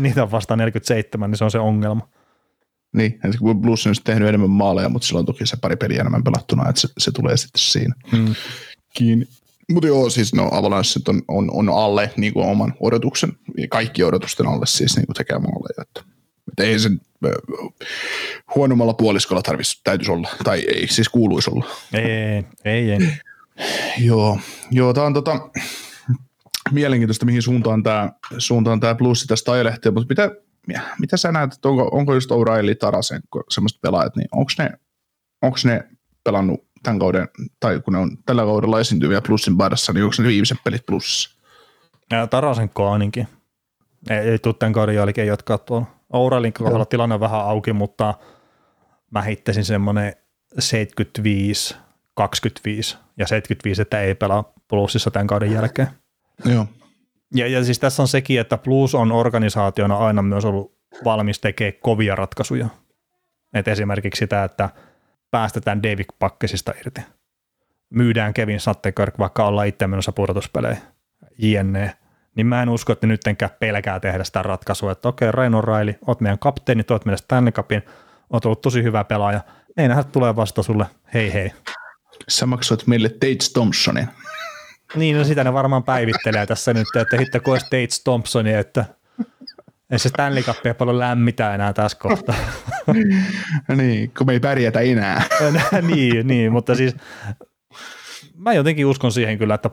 niitä on vasta 47, niin se on se ongelma. Niin, että Blues on tehnyt enemmän maaleja, mutta sillä on toki se pari peliä enemmän pelattuna, että se tulee sitten siinä. Mm. kiinni. Mutta joo, siis no Avalanssit on alle niin kuin oman odotuksen, kaikki odotusten alle siis niin kuin tekemällä. Että ei sen huonommalla puoliskolla täytyisi olla, tai ei siis kuuluisi olla. Ei. Joo, tämä on mielenkiintoista, mihin suuntaan tämä plussi tästä ajelehtiä, mutta mitä sä näet, että onko just O'Reilly, Tarasenko, semmoiset pelaajat, niin onko ne pelannut tämän kauden, tai kun ne on tällä kaudella esiintyviä plussin paidassa, niin onko ne viimeiset pelit plussissa? Tarasenko ainakin. Ei tule tämän kauden jälkeen jatkaa tuolla. O'Reillyn kohdalla tilanne on vähän auki, mutta mä hittäisin semmoinen 75, 25 ja 75, että ei pelaa plussissa tämän kauden jälkeen. Joo. Ja siis tässä on sekin, että Blues on organisaationa aina myös ollut valmis tekemään kovia ratkaisuja. Et esimerkiksi sitä, että päästetään David Pakkesista irti. Myydään Kevin Sattenkirk, vaikka ollaan itse menossa pudotuspelejä, jne. Niin mä en usko, että nyttenkään pelkää tehdä sitä ratkaisua, että okei, Ryan O'Reilly, oot meidän kapteeni, oot meidän Stanley Cupin, oot ollut tosi hyvä pelaaja. Ei nähdä, tulee vasta sulle, hei. Sä maksoit meille Tate Thompsonin. Niin, no sitä ne varmaan päivittelee tässä nyt, että hitto kun olisi Tate Thompsonia, että ei se Stanley Cupia paljon lämmitä enää tässä kohtaa. Niin, kun me ei pärjätä enää. niin, mutta siis mä jotenkin uskon siihen kyllä, että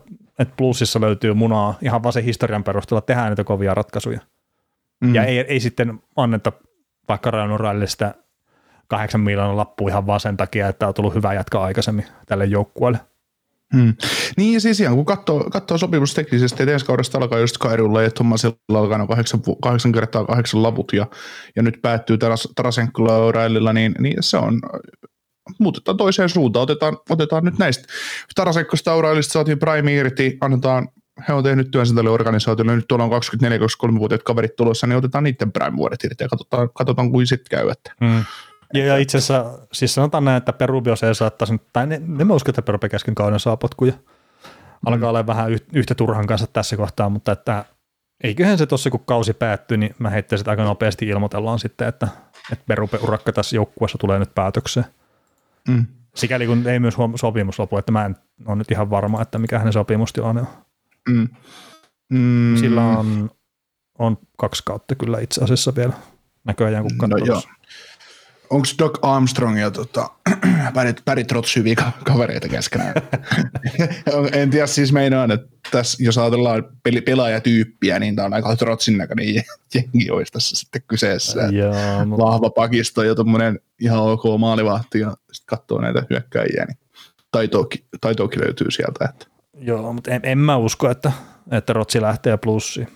plussissa löytyy munaa ihan vaan sen historian perusteella, tehdään niitä kovia ratkaisuja. Ja ei sitten anneta vaikka Ryan O'Reillylle sitä 8 miljoonan lappua ihan vaan sen takia, että on tullut hyvä jatkaa aikaisemmin tälle joukkueelle. Niin ja siis ihan kun katsoo sopimusteknisesti, että ensi kaudesta alkaa just Kyroulla ja Thomasilla alkaa no 8 kertaa 8 laput ja nyt päättyy Tarasenkolla ja O'Reillylla, niin se on, muutetaan toiseen suuntaan, otetaan nyt näistä. Tarasenkosta ja O'Reillysta saatiin prime irti, annetaan, he on tehnyt työnsä tälle organisaatiolle, nyt tuolla on 24-23-vuotiaat kaverit tulossa, niin otetaan niiden prime vuodet irti ja katsotaan kuin sitten käyvät. Ja itse asiassa, siis sanotaan näin, että Berube jos ei saattaisi, tai en mä usko, että Berube kesken kauden saa potkuja. Alkaa olla vähän yhtä turhan kanssa tässä kohtaa, mutta että eiköhän se tossa kun kausi päättyy, niin mä heittäisin, että aika nopeasti ilmoitellaan sitten, että Berube-urakka tässä joukkueessa tulee nyt päätökseen. Sikäli kun ei myös sopimus lopu, että mä en ole nyt ihan varma, että mikä hänen sopimustilanne on. Sillä on 2 kautta kyllä itse asiassa vielä näköjään, kun katsoo. Onko Doc Armstrong ja Barry Trotz hyviä kavereita keskenään? En tiedä, siis meinaan, että tässä, jos ajatellaan pelaajatyyppiä, niin tämä on aika Trotzin näköinen jengi olisi tässä sitten kyseessä. Vahva pakisto ja tuommoinen ihan ok maalivahti ja sitten katsoo näitä hyökkäjiä, niin taitoakin löytyy sieltä. Että. Joo, mutta en mä usko, että Trotz lähtee plussiin.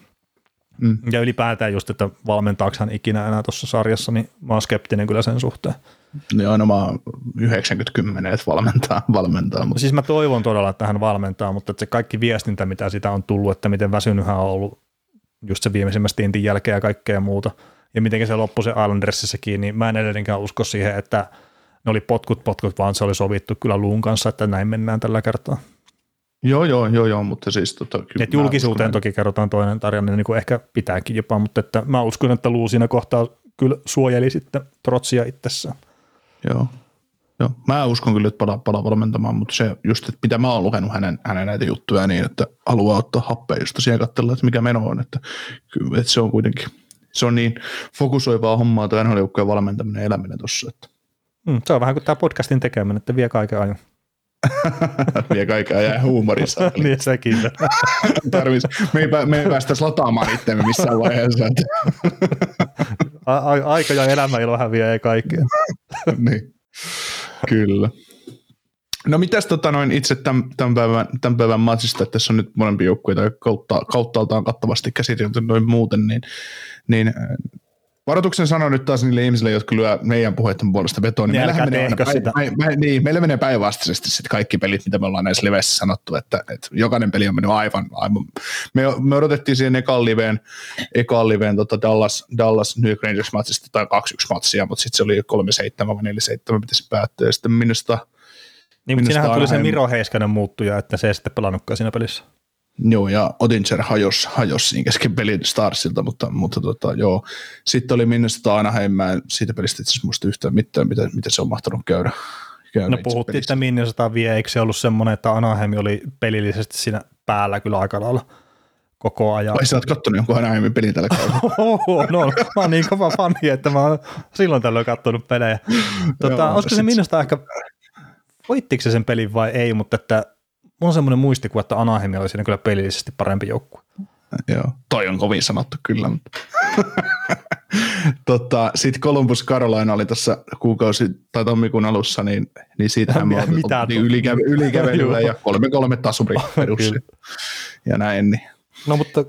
Ja ylipäätään just, että valmentaaksahan ikinä enää tuossa sarjassa, niin mä oon skeptinen kyllä sen suhteen. Joo, no mä oon 90-10, että valmentaa. Mutta. Siis mä toivon todella, että hän valmentaa, mutta että se kaikki viestintä, mitä sitä on tullut, että miten väsynyt hän on ollut just se viimeisimmän stintin jälkeen ja kaikkea muuta, ja miten se loppui se Islandersissäkin, niin mä en edelleenkään usko siihen, että ne oli potkut, vaan se oli sovittu kyllä Luun kanssa, että näin mennään tällä kertaa. Joo, mutta siis kyllä. Et julkisuuteen toki kerrotaan toinen tarina, niin kuin ehkä pitääkin jopa, mutta että mä uskon, että Luu siinä kohtaa kyllä suojeli sitten Trotsia itsessään. Joo, mä uskon kyllä, että palaa valmentamaan, mutta se just, että mitä mä oon lukenut hänen näitä juttuja niin, että haluaa ottaa happea just siihen katsella, että mikä meno on, että kyllä, että se on kuitenkin, se on niin fokusoivaa hommaa tuo NHL-joukkojen valmentaminen ja eläminen tuossa. Se on vähän kuin tämä podcastin tekeminen, että vie kaiken ajan. Vie kaikkea jää huumorissa. Niin säkin. Me ei päästäisi lataamaan itseämme missään vaiheessa. Aika ja elämäilo häviää ja kaikkea. Niin, kyllä. No mitäs itse tämän päivän matsista, että tässä on nyt molempia joukkueita kauttaaltaan kattavasti käsitelty noin muuten, niin varoituksen sanon nyt taas niille ihmisille, jotka lyö meidän puheiden puolesta betoon. Niin meillä menee päinvastaisesti sitten kaikki pelit, mitä me ollaan näissä liveissä sanottu, että jokainen peli on mennyt aivan. Me odotettiin siihen ekan liveen Dallas New York Rangers matsista tai 2-1 matsia, mutta sitten se oli 3-7 vai 4-7, miten se päättyi. Sitten minusta... Niin, mutta sinähän tuli se Miro Heiskanen muuttuja, että se ei sitten pelannutkaan siinä pelissä. Joo, ja Oettinger hajosi siinä kesken pelin Starsilta, mutta joo. Sitten oli Minnesota Anaheim, siitä pelistä itse asiassa muista yhtään mitään, miten se on mahtanut käydä. No puhuttiin, että Minnesota vie, eikö se ollut semmoinen, että Anaheim oli pelillisesti siinä päällä kyllä aika lailla koko ajan. Vai sä oot kattonut jonkun Anaheimin pelin tällä kaudella? No, mä oon niin kova fani, että mä oon silloin tällöin kattonut pelejä. Olisiko se Minnesota ehkä, voittiko se sen pelin vai ei, mutta että on semmoinen muistikuva, että Anaheim oli siinä kyllä pelillisesti parempi joukkue. Joo, toi on kovin sanottu kyllä. Sitten Columbus Carolina oli tässä tammikuun alussa, niin siitähän me oltiin ylikävelyllä ja 3-3 tasuri perussiin ja näin. Niin. No mutta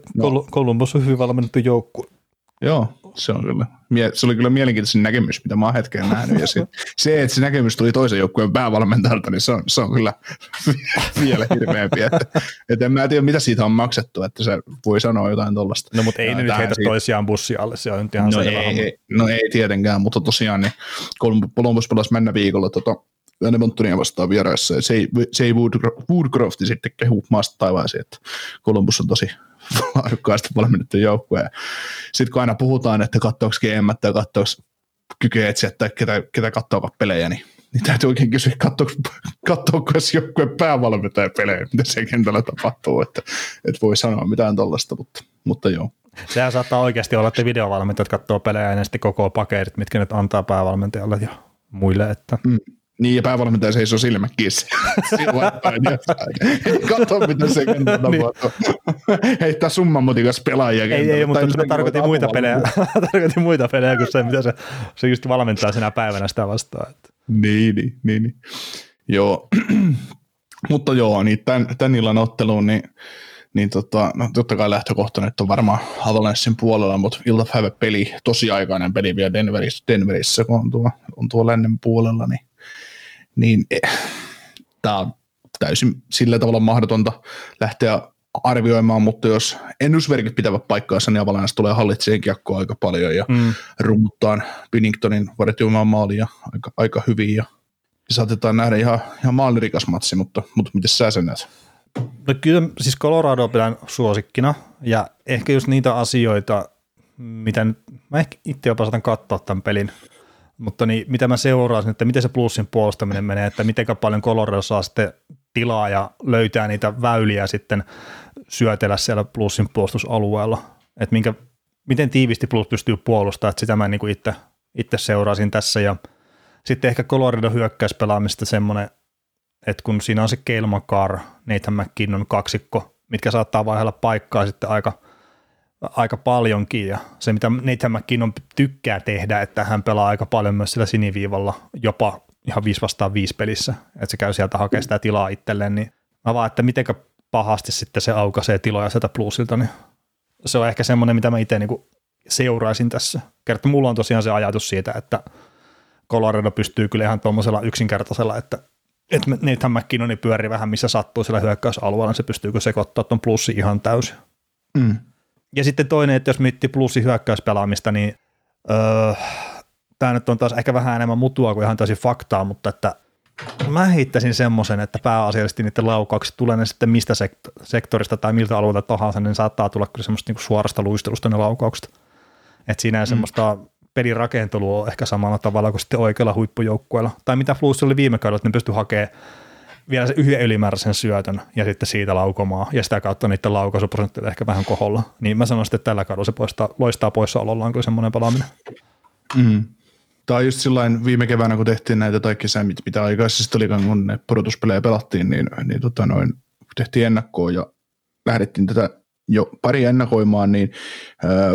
Columbus on hyvin valmennettu joukkue. Joo, se on kyllä. Se oli kyllä mielenkiintoisin näkemys, mitä mä oon hetkeen nähnyt. Ja se, että se näkemys tuli toisen joukkueen päävalmentajalta, niin se on kyllä vielä hirveämpi. Että en mä tiedä, mitä siitä on maksettu, että se voi sanoa jotain tuollaista. No, mutta ei ne nyt heitä toisiaan bussin alle. Se on nyt ihan ei tietenkään, mutta tosiaan niin Columbus palasi mennä viikolla Edmontonia vastaan vieraissa. Ja se ei Woodcrofti sitten kehu maasta taivaaseen, että Columbus on tosi laadukkaasti valmennettu joukkueen. Sitten kun aina puhutaan, että katsoako GM tai katsoako kykyä etsiä tai ketä katsoako pelejä, niin täytyy oikein kysyä, katsoako joukkueen päävalmentaja pelejä, mitä se kentällä tapahtuu, että et voi sanoa mitään tällaista, mutta joo. Sehän saattaa oikeasti olla, että videovalmentajat katsoo pelejä ja sitten koko paketit, mitkä nyt antaa päävalmentajalle ja muille, että... Niin, ja päävalmentaja seisoo silmät kiinni. Kato, mitä se kentällä tapahtuu. Heittää summanmutikas pelaajia kentällä. Ei, mutta tarkoitin muita pelejä kuin se, mitä se just valmentaa sinä päivänä sitä vastaan. Niin. Joo. Mutta joo, niin tämän illan otteluun, niin totta kai lähtökohtana nyt on varmaan Avalanssin puolella, mutta iltapäiväpeli, tosiaikainen peli vielä Denverissä, kun on tuo lännen puolella, niin tämä on täysin sillä tavalla mahdotonta lähteä arvioimaan, mutta jos ennusmerkit pitävät paikkaansa, niin Avalanche tulee hallitseen kiekkoa aika paljon ja rummuttaan Binningtonin vartioimaan maalia aika hyvin ja saatetaan nähdä ihan maalirikas matsi, mutta miten sä sen näet? No kyllä, siis Colorado pidän suosikkina ja ehkä just niitä asioita, mitä nyt, mä ehkä itse jopa saatan katsoa tämän pelin. Mutta niin, mitä mä seuraan, että miten se plussin puolustaminen menee, että miten paljon Colorado saa sitten tilaa ja löytää niitä väyliä sitten syötellä siellä plussin puolustusalueella. Että miten tiivisti plus pystyy puolustamaan, että sitä mä niin kuin itse seuraasin tässä. Ja sitten ehkä Colorado hyökkäyspelaamista semmoinen, että kun siinä on se Cale Makar, Nathan MacKinnon kaksikko, mitkä saattaa vaihdella paikkaa sitten aika paljonkin, ja se mitä Nathan MacKinnon tykkää tehdä, että hän pelaa aika paljon myös sillä siniviivalla, jopa ihan 5-5 pelissä, että se käy sieltä hakemaan sitä tilaa itselleen, niin mä vaan, että mitenkä pahasti sitten se aukaisee tiloja sieltä plussilta, niin se on ehkä semmoinen, mitä mä itse niinku seuraisin tässä. Kerta mulla on tosiaan se ajatus siitä, että Colorado pystyy kyllä ihan tuommoisella yksinkertaisella, että Nathan MacKinnon niin pyörii vähän missä sattuu sillä hyökkäysalueella, niin se pystyykö sekoittaa ton plussi ihan täysin. Mm. Ja sitten toinen, että jos miettii plussi hyökkäyspelaamista, niin tämä nyt on taas ehkä vähän enemmän mutua kuin ihan täysin faktaa, mutta että mä heittäisin semmoisen, että pääasiallisesti niiden laukaukset tulee ne sitten mistä sektorista tai miltä alueelta tahansa, niin saattaa tulla kyllä semmoista niinku suorasta luistelusta ne laukaukset. Että siinä semmoista pelirakentelua on ehkä samalla tavalla kuin sitten oikealla huippujoukkueella. Tai mitä plussi oli viime kaudella, että ne pystyi hakemaan vielä se yhden ylimääräisen syötön ja sitten siitä laukomaa ja sitä kautta niiden laukaisuprosentteja ehkä vähän koholla. Niin mä sanoin sitten, että tällä kaudella se loistaa poissaolollaan kyllä semmoinen pelaaminen. Mm. Tämä on just sillain viime keväänä, kun tehtiin näitä tai kesää, mitä aikaisesti olikaan, kun ne pudotuspelejä pelattiin, niin tehtiin ennakkoa ja lähdettiin tätä jo pari ennakoimaan, niin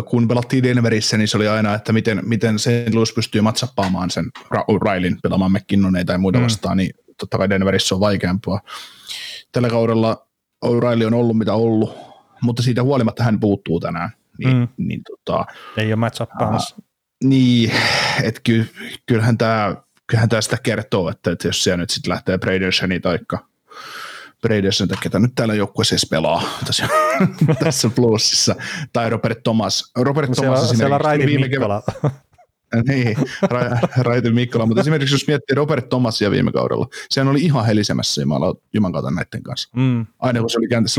kun pelattiin Denverissä, niin se oli aina, että miten St. Louis pystyy matsappaamaan sen O'Reillyn pelaamaan McKinnoneita tai muita vastaan, niin totta kai Denverissä on vaikeampaa. Tällä kaudella O'Reilly on ollut mitä ollut, mutta siitä huolimatta hän puuttuu tänään. Ei ole match-uppaamassa. Niin, että kyllähän tämä sitä kertoo, että jos siellä nyt sitten lähtee Bradersen, ketä nyt täällä joukkueessa edes pelaa tässä plussissa, tai Robert Thomas. Siellä on Raidin Mikkola. Niin, Raitin Mikkola, mutta esimerkiksi jos miettii Robert Thomasia viime kaudella, sehän oli ihan helisemässä juman kautta näiden kanssa. Aina kun se oli kääntä,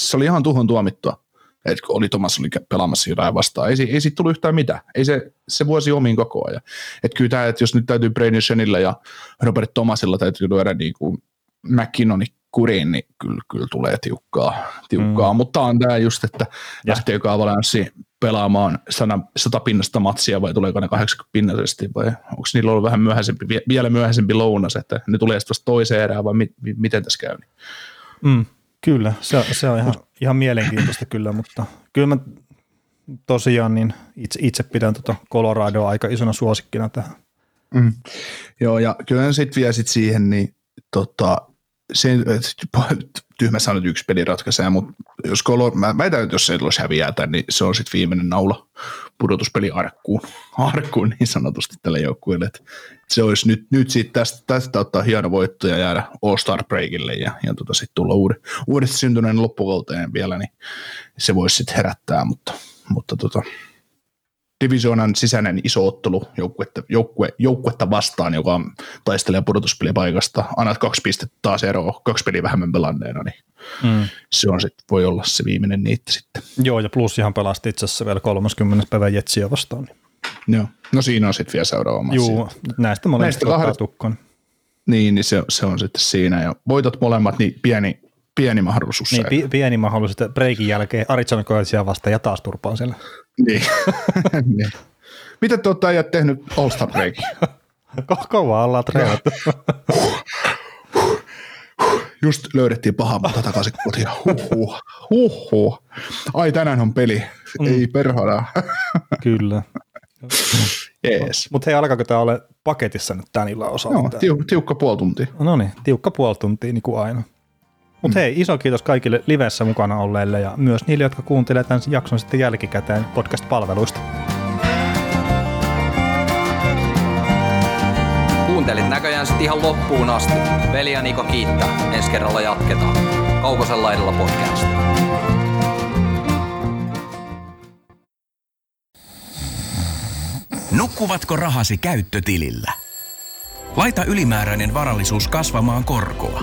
se oli ihan tuhon tuomittua. että kun oli Thomas oli pelaamassa jotain vastaan, ei siitä tullut yhtään mitään, ei se vuosi omiin koko ajan. Että kyllä tämä, että jos nyt täytyy Brady Schenillä ja Robert Thomasilla täytyy lyödä niin kuin MacKinnonin kuriin, niin kyllä tulee tiukkaa. Mutta on tämä just, että lähteekö Avalanssi pelaamaan 100 pinnasta matsia vai tuleeko ne 80 pinnallisesti vai onko niillä ollut vähän vielä myöhäisempi lounas, että ne tulee sitten vasta toiseen erään vai miten tässä käy? Mm, kyllä, se on ihan mielenkiintoista kyllä, mutta kyllä mä tosiaan niin itse pidän tuota Coloradoa aika isona suosikkina tähän. Mm. Joo, ja kyllä sitten vielä sit siihen, niin tyhmä sanoa, että yksi peli ratkaisee, mutta jos jos se olisi häviää tämän, niin se on sitten viimeinen naula pudotuspeli arkkuun niin sanotusti tälle joukkueelle. Että se olisi nyt siitä tästä ottaa hieno voitto ja jäädä All-Star breakille ja sitten tulla uudesti syntyneen loppukauteen vielä, niin se voisi sitten herättää, mutta divisioonan sisäinen iso ottelu joukkuetta vastaan, joka taistelee pudotuspelipaikasta. Annat 2 pistettä taas eroa, 2 peliä vähemmän pelanneena, niin se on sitten voi olla se viimeinen niitti sitten. Joo, ja plus ihan pelasti itse asiassa vielä 30. päivän Jetsiä vastaan. Niin. Joo, no siinä on sitten vielä seuraava matsi. Joo, näistä molemmista ottaa tukkaan. Niin se on sitten siinä. Ja voitot molemmat, niin pieni mahdollisuus. Niin, pieni mahdollisuus, että breikin jälkeen Arizona Coyotesia vastaan ja taas turpaan siellä. Niin. Mitä te olette ajat tehnyt All-Star breikin? Kovaa ollaan treenattu. Just löydettiin pahaa, mutta takaisin kotiin. Huhhuh. Ai, tänään on peli. Ei perhana. Kyllä. Yes. Mutta hei, alkaako tämä ole paketissa nyt tämän illan osalta? No, tiukka puoli tuntia. No niin, tiukka puoli tuntia niin kuin aina. Mutta hei, iso kiitos kaikille livessä mukana olleille ja myös niille, jotka kuuntelee tämän jakson sitten jälkikäteen podcast-palveluista. Kuuntelit näköjään sitten ihan loppuun asti. Veli ja Niko kiittää. Ensi kerralla jatketaan. Kaukosella edellä podcast. Nukkuvatko rahasi käyttötilillä? Laita ylimääräinen varallisuus kasvamaan korkoa.